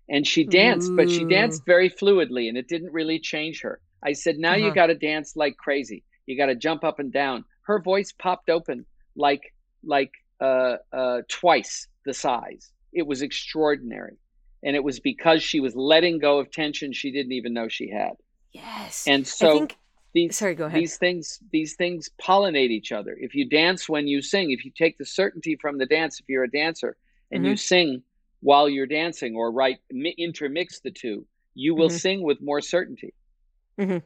And she danced, Ooh. But she danced very fluidly, and it didn't really change her. I said, now uh-huh. you got to dance like crazy. You got to jump up and down. Her voice popped open like like uh, uh, twice the size. It was extraordinary. And it was because she was letting go of tension she didn't even know she had. Yes. And so I think, these, sorry, go ahead. these things these things pollinate each other. If you dance when you sing, if you take the certainty from the dance, if you're a dancer, and mm-hmm. you sing while you're dancing or right intermix the two, you will mm-hmm. sing with more certainty. Mm-hmm.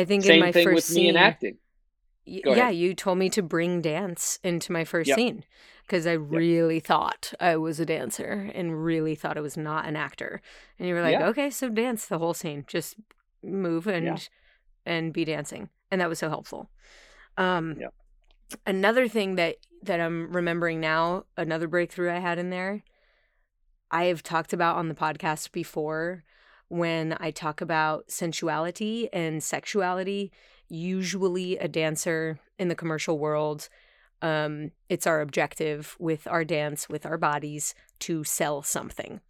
I think Same in my thing first with scene, me in acting. Y- yeah, ahead. You told me to bring dance into my first yep. scene. Because I really yeah. thought I was a dancer and really thought I was not an actor. And you were like, yeah. okay, so dance the whole scene. Just move and yeah. and be dancing. And that was so helpful. Um, yeah. Another thing that, that I'm remembering now, another breakthrough I had in there, I have talked about on the podcast before when I talk about sensuality and sexuality. Usually a dancer in the commercial world, Um, it's our objective with our dance, with our bodies, to sell something.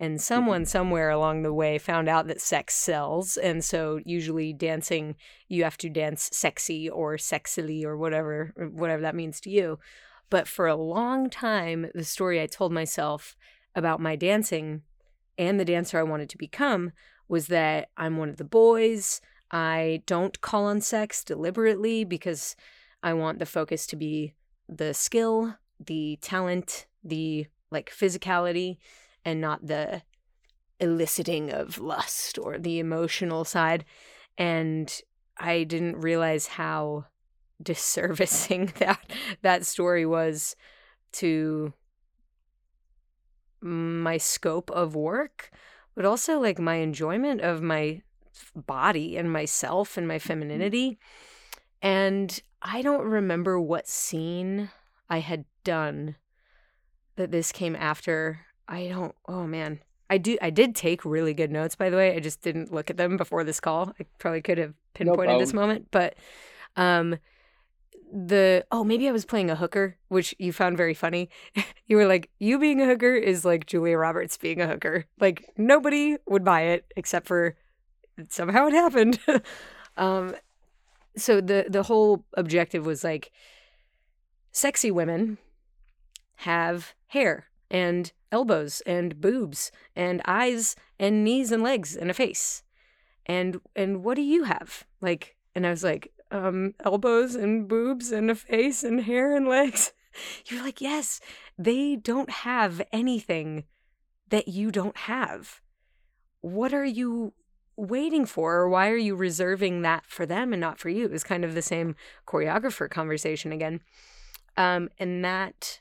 And someone somewhere along the way found out that sex sells. And so usually dancing, you have to dance sexy or sexily or whatever, whatever that means to you. But for a long time, the story I told myself about my dancing and the dancer I wanted to become was that I'm one of the boys. I don't call on sex deliberately because I want the focus to be the skill, the talent, the like physicality, and not the eliciting of lust or the emotional side. And I didn't realize how disservicing that that story was to my scope of work, but also like my enjoyment of my body and myself and my femininity. And I don't remember what scene I had done that this came after. I don't, oh man. I do. I did take really good notes, by the way. I just didn't look at them before this call. I probably could have pinpointed no this moment, but um, the, oh, maybe I was playing a hooker, which you found very funny. You were like, you being a hooker is like Julia Roberts being a hooker. Like nobody would buy it except for somehow it happened. um, so the, the whole objective was like, sexy women have hair and elbows and boobs and eyes and knees and legs and a face. And and what do you have? Like, and I was like, um, elbows and boobs and a face and hair and legs. You're like, yes, they don't have anything that you don't have. What are you waiting for? Or why are you reserving that for them and not for you? It was kind of the same choreographer conversation again. Um, and that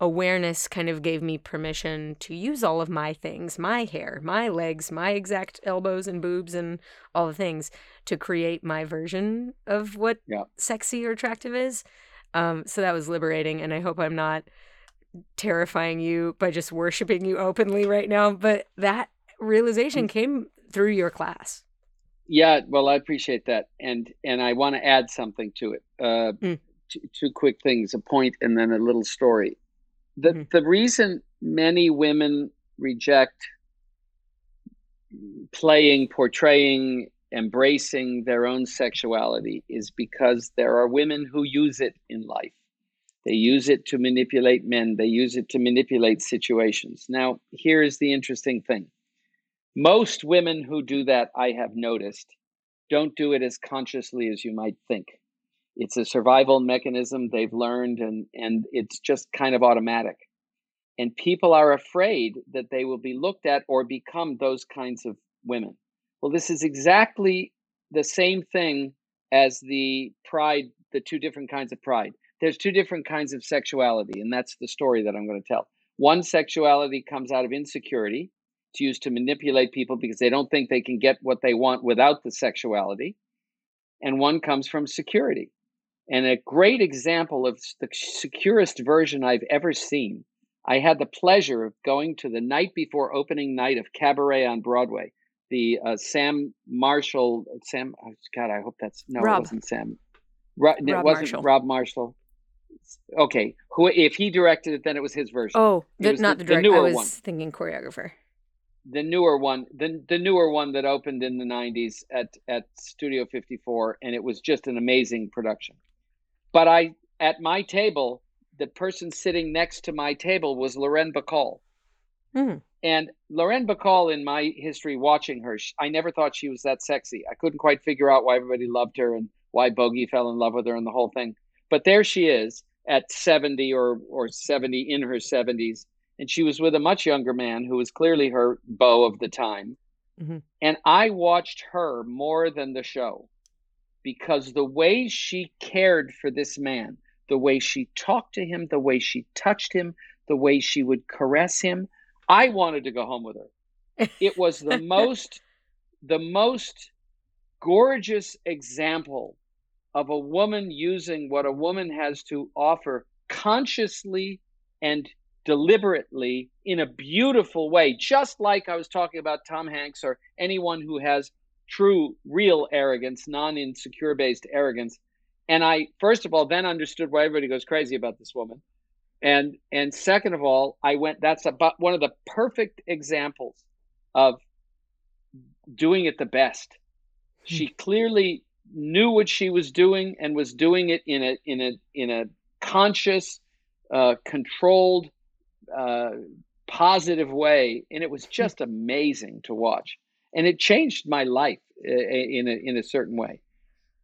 awareness kind of gave me permission to use all of my things, my hair, my legs, my exact elbows and boobs and all the things to create my version of what yeah. sexy or attractive is. Um, so that was liberating. And I hope I'm not terrifying you by just worshiping you openly right now. But that realization came through your class. Yeah, well, I appreciate that. And and I want to add something to it. Uh, mm. t- two quick things, a point and then a little story. The mm-hmm. the reason many women reject playing, portraying, embracing their own sexuality is because there are women who use it in life. They use it to manipulate men. They use it to manipulate situations. Now, here is the interesting thing. Most women who do that, I have noticed, don't do it as consciously as you might think. It's a survival mechanism they've learned, and, and it's just kind of automatic. And people are afraid that they will be looked at or become those kinds of women. Well, this is exactly the same thing as the pride, the two different kinds of pride. There's two different kinds of sexuality, and that's the story that I'm going to tell. One sexuality comes out of insecurity. It's used to manipulate people because they don't think they can get what they want without the sexuality. And one comes from security. And a great example of the securest version I've ever seen, I had the pleasure of going to the night before opening night of Cabaret on Broadway. The uh, Sam Marshall, Sam, oh, God, I hope that's, no, Rob. It wasn't Sam. Ro- no, Rob it wasn't Marshall. Rob Marshall. Okay, who if he directed it, then it was his version. Oh, the, was not the, the director, the I was one. Thinking choreographer. The newer one, the the newer one that opened in the nineties at, at Studio fifty-four, and it was just an amazing production. But I, at my table, the person sitting next to my table was Lauren Bacall. Mm. And Lauren Bacall, in my history watching her, I never thought she was that sexy. I couldn't quite figure out why everybody loved her and why Bogey fell in love with her and the whole thing. But there she is at seventy or, or seventy, in her seventies. And she was with a much younger man who was clearly her beau of the time. Mm-hmm. And I watched her more than the show. Because the way she cared for this man, the way she talked to him, the way she touched him, the way she would caress him, I wanted to go home with her. It was the most, the most gorgeous example of a woman using what a woman has to offer consciously and deliberately in a beautiful way, just like I was talking about Tom Hanks or anyone who has true, real arrogance, non-insecure based arrogance. And I, first of all, then understood why everybody goes crazy about this woman. And and second of all, I went, that's about one of the perfect examples of doing it the best. Hmm. She clearly knew what she was doing and was doing it in a in a in a conscious, uh, controlled, uh, positive way. And it was just amazing to watch. And it changed my life in a, in a certain way.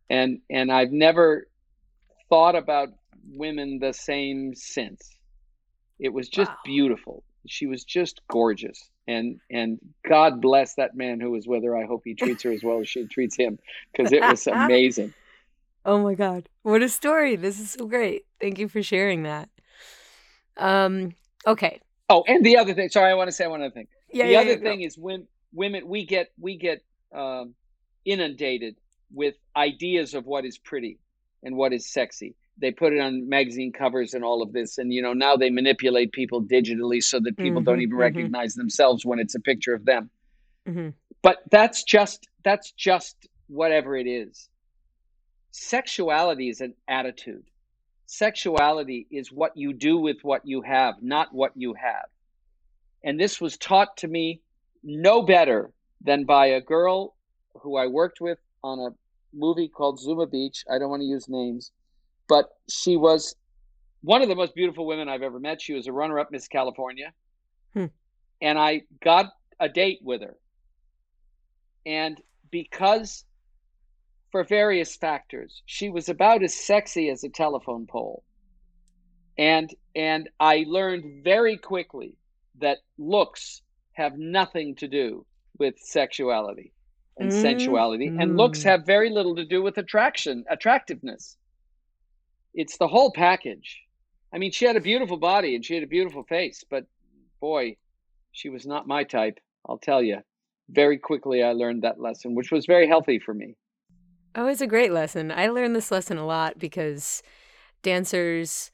And and I've never thought about women the same since. It was just wow. beautiful. She was just gorgeous. And and God bless that man who was with her. I hope he treats her as well as she treats him, because it was amazing. Oh my God, what a story. This is so great. Thank you for sharing that. Um, okay. Oh, and the other thing, sorry, I want to say one other thing. Yeah, the yeah, other yeah, thing no. is when women, we get, we get um, inundated with ideas of what is pretty and what is sexy. They put it on magazine covers and all of this. And, you know, now they manipulate people digitally so that people mm-hmm, don't even mm-hmm. recognize themselves when it's a picture of them. Mm-hmm. But that's just, that's just whatever it is. Sexuality is an attitude. Sexuality is what you do with what you have, not what you have. And this was taught to me no better than by a girl who I worked with on a movie called Zuma Beach. I don't want to use names, but she was one of the most beautiful women I've ever met. She was a runner-up Miss California. Hmm. And I got a date with her. And because for various factors, she was about as sexy as a telephone pole. And and I learned very quickly that looks have nothing to do with sexuality and mm. sensuality. Mm. And looks have very little to do with attraction, attractiveness. It's the whole package. I mean, she had a beautiful body and she had a beautiful face, but boy, she was not my type, I'll tell you. Very quickly, I learned that lesson, which was very healthy for me. Oh, it's a great lesson. I learned this lesson a lot because dancers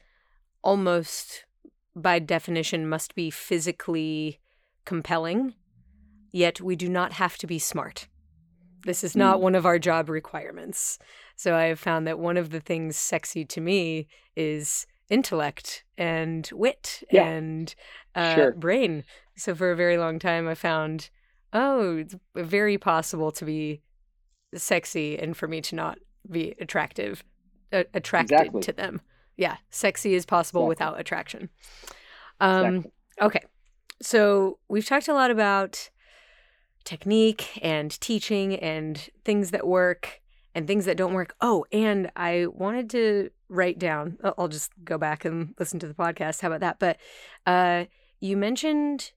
almost by definition must be physically compelling, yet we do not have to be smart. This is not mm. one of our job requirements. So I have found that one of the things sexy to me is intellect and wit yeah. and uh, sure. brain. So for a very long time, I found, oh, it's very possible to be sexy and for me to not be attractive, uh, attracted exactly. to them. Yeah, sexy is possible exactly. without attraction. Um, exactly. Okay, so we've talked a lot about technique and teaching and things that work and things that don't work. Oh, and I wanted to write down, I'll just go back and listen to the podcast. How about that? But uh, you mentioned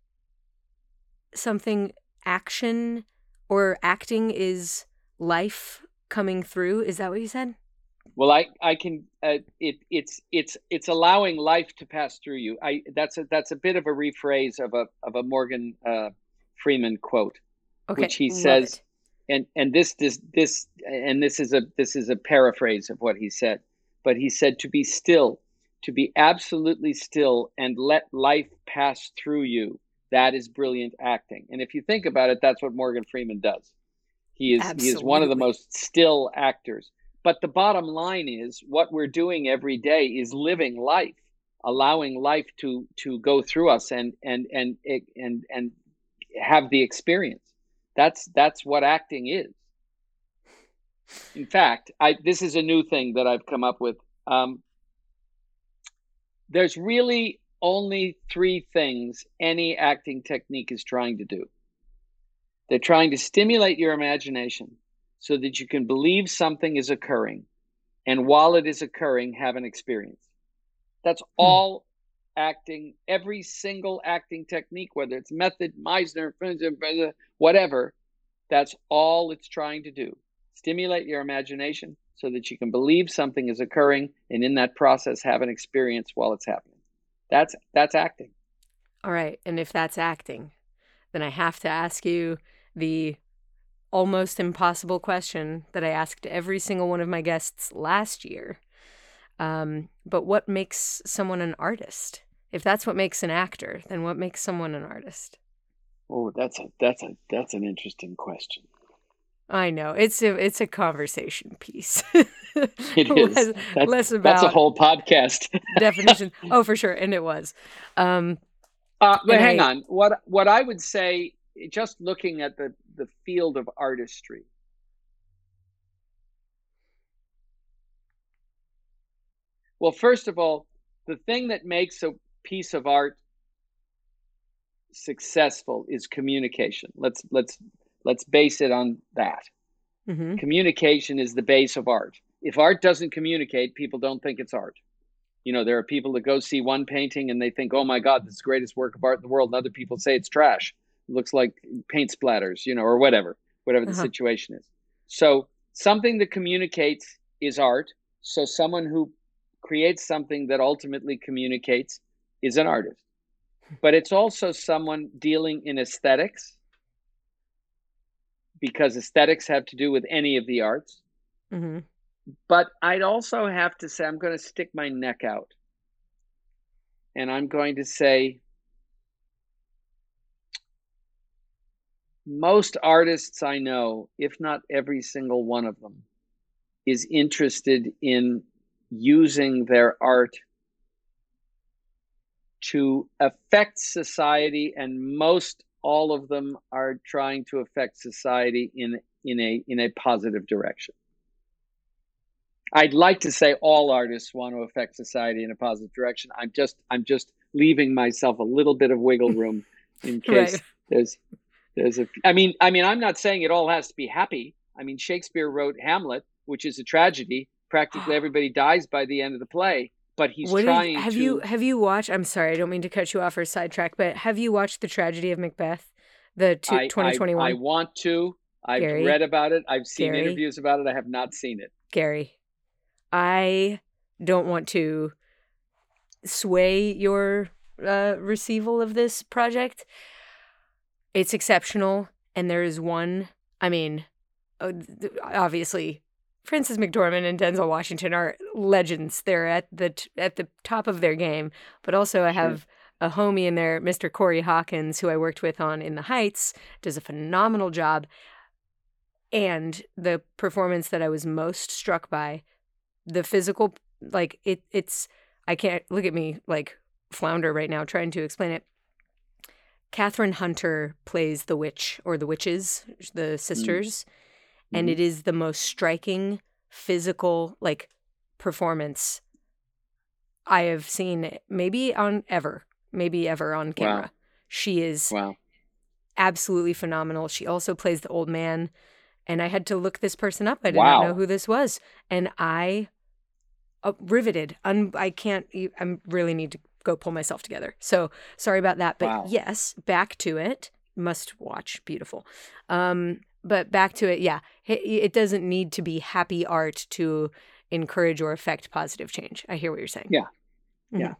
something, action or acting is life coming through. Is that what you said? Well, I, I can, uh, it, it's, it's, it's allowing life to pass through you. I, that's a, that's a bit of a rephrase of a, of a Morgan uh, Freeman quote. Okay. Which he says, and, and this, this, this, and this is a, this is a paraphrase of what he said, but he said to be still, to be absolutely still and let life pass through you. That is brilliant acting. And if you think about it, that's what Morgan Freeman does. He is, he is one of the most still actors. But the bottom line is what we're doing every day is living life, allowing life to, to go through us and, and, and, and, and, and have the experience. That's that's what acting is. In fact, I, this is a new thing that I've come up with. Um, there's really only three things any acting technique is trying to do. They're trying to stimulate your imagination so that you can believe something is occurring, and while it is occurring, have an experience. That's all hmm. acting, every single acting technique, whether it's method, Meisner, whatever, that's all it's trying to do. Stimulate your imagination so that you can believe something is occurring, and in that process, have an experience while it's happening. That's that's acting. All right, and if that's acting, then I have to ask you the almost impossible question that I asked every single one of my guests last year. Um, but what makes someone an artist? If that's what makes an actor, then what makes someone an artist? Oh, that's a that's a that's an interesting question. I know. It's a it's a conversation piece. It is. less, that's, less about that's a whole podcast definition. Oh, for sure, and it was. Um, uh, but hang I, on. What what I would say. Just looking at the, the field of artistry, well, first of all, the thing that makes a piece of art successful is communication. Let's let's let's base it on that. Mm-hmm. Communication is the base of art. If art doesn't communicate, people don't think it's art. You know, there are people that go see one painting and they think, "Oh my God, this is the greatest work of art in the world," and other people say it's trash. Looks like paint splatters, you know, or whatever, whatever the uh-huh. situation is. So something that communicates is art. So someone who creates something that ultimately communicates is an artist. But it's also someone dealing in aesthetics, because aesthetics have to do with any of the arts. Mm-hmm. But I'd also have to say, I'm going to stick my neck out. And I'm going to say, most artists I know, if not every single one of them, is interested in using their art to affect society, and most all of them are trying to affect society in in a in a positive direction. I'd like to say all artists want to affect society in a positive direction. I'm just I'm just leaving myself a little bit of wiggle room in case right. there's there's a I mean I mean I'm not saying it all has to be happy. I mean, Shakespeare wrote Hamlet, which is a tragedy. Practically everybody dies by the end of the play. But he's what trying is, have to... You, have you watched... I'm sorry, I don't mean to cut you off or sidetrack, but have you watched The Tragedy of Macbeth, the two, I, twenty twenty-one? I, I want to. I've Gary, read about it. I've seen Gary, interviews about it. I have not seen it. Gary, I don't want to sway your uh, receival of this project. It's exceptional, and there is one... I mean, obviously... Frances McDormand and Denzel Washington are legends. They're at the t- at the top of their game. But also I have a homie in there, Mister Corey Hawkins, who I worked with on In the Heights, does a phenomenal job. And the performance that I was most struck by, the physical, like it, it's, I can't, look at me like flounder right now trying to explain it. Catherine Hunter plays the witch, or the witches, the sisters. Mm. And it is the most striking physical, like, performance I have seen maybe on ever, maybe ever on camera. Wow. She is wow. absolutely phenomenal. She also plays the old man. And I had to look this person up. I did wow. not know who this was. And I uh, riveted. Un- I can't, I really need to go pull myself together. So sorry about that. But wow. yes, back to it. Must watch. Beautiful. Um But back to it, yeah, it doesn't need to be happy art to encourage or affect positive change. I hear what you're saying. Yeah, mm-hmm. yeah.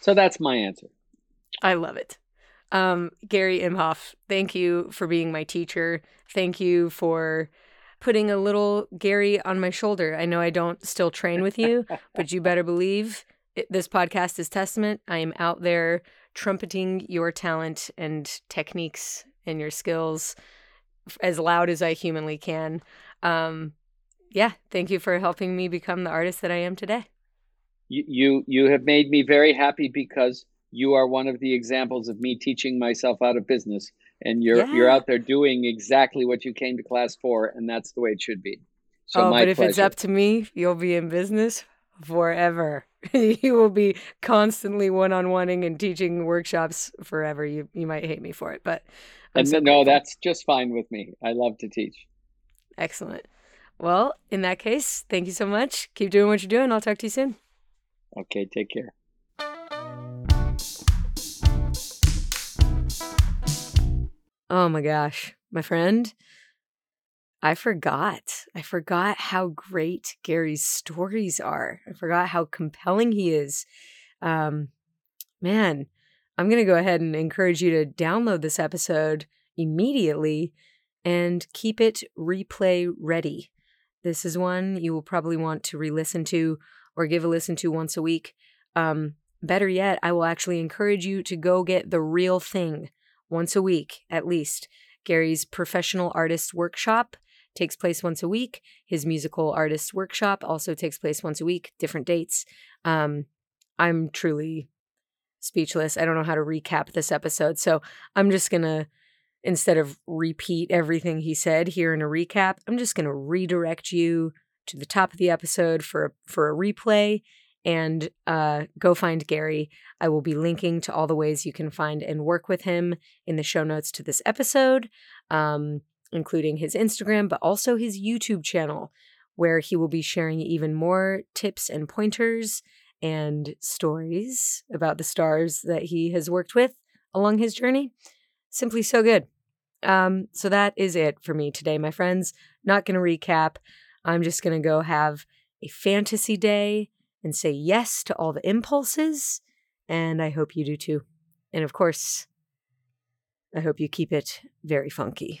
So that's my answer. I love it. Um, Gary Imhoff, thank you for being my teacher. Thank you for putting a little Gary on my shoulder. I know I don't still train with you, but you better believe it, this podcast is testament. I am out there trumpeting your talent and techniques and your skills as loud as I humanly can. Um, yeah, thank you for helping me become the artist that I am today. You, you you have made me very happy, because you are one of the examples of me teaching myself out of business, and you're yeah. you're out there doing exactly what you came to class for, and that's the way it should be. So oh, my but if pleasure. It's up to me, you'll be in business forever. You will be constantly one-on-one-ing and teaching workshops forever. You you might hate me for it, but I'm and so no, that's just fine with me. I love to teach. Excellent. Well, in that case, thank you so much. Keep doing what you're doing. I'll talk to you soon. Okay, take care. Oh my gosh, my friend, I forgot. I forgot how great Gary's stories are. I forgot how compelling he is. Um, man. I'm going to go ahead and encourage you to download this episode immediately and keep it replay ready. This is one you will probably want to re-listen to or give a listen to once a week. Um, better yet, I will actually encourage you to go get The Real Thing once a week, at least. Gary's Professional Artist Workshop takes place once a week. His Musical Artists Workshop also takes place once a week, different dates. Um, I'm truly... speechless. I don't know how to recap this episode. So I'm just going to, instead of repeat everything he said here in a recap, I'm just going to redirect you to the top of the episode for, for a replay, and uh, go find Gary. I will be linking to all the ways you can find and work with him in the show notes to this episode, um, including his Instagram, but also his YouTube channel, where he will be sharing even more tips and pointers and stories about the stars that he has worked with along his journey. Simply so good. Um, so that is it for me today, my friends. Not going to recap. I'm just going to go have a fantasy day and say yes to all the impulses. And I hope you do too. And of course, I hope you keep it very funky.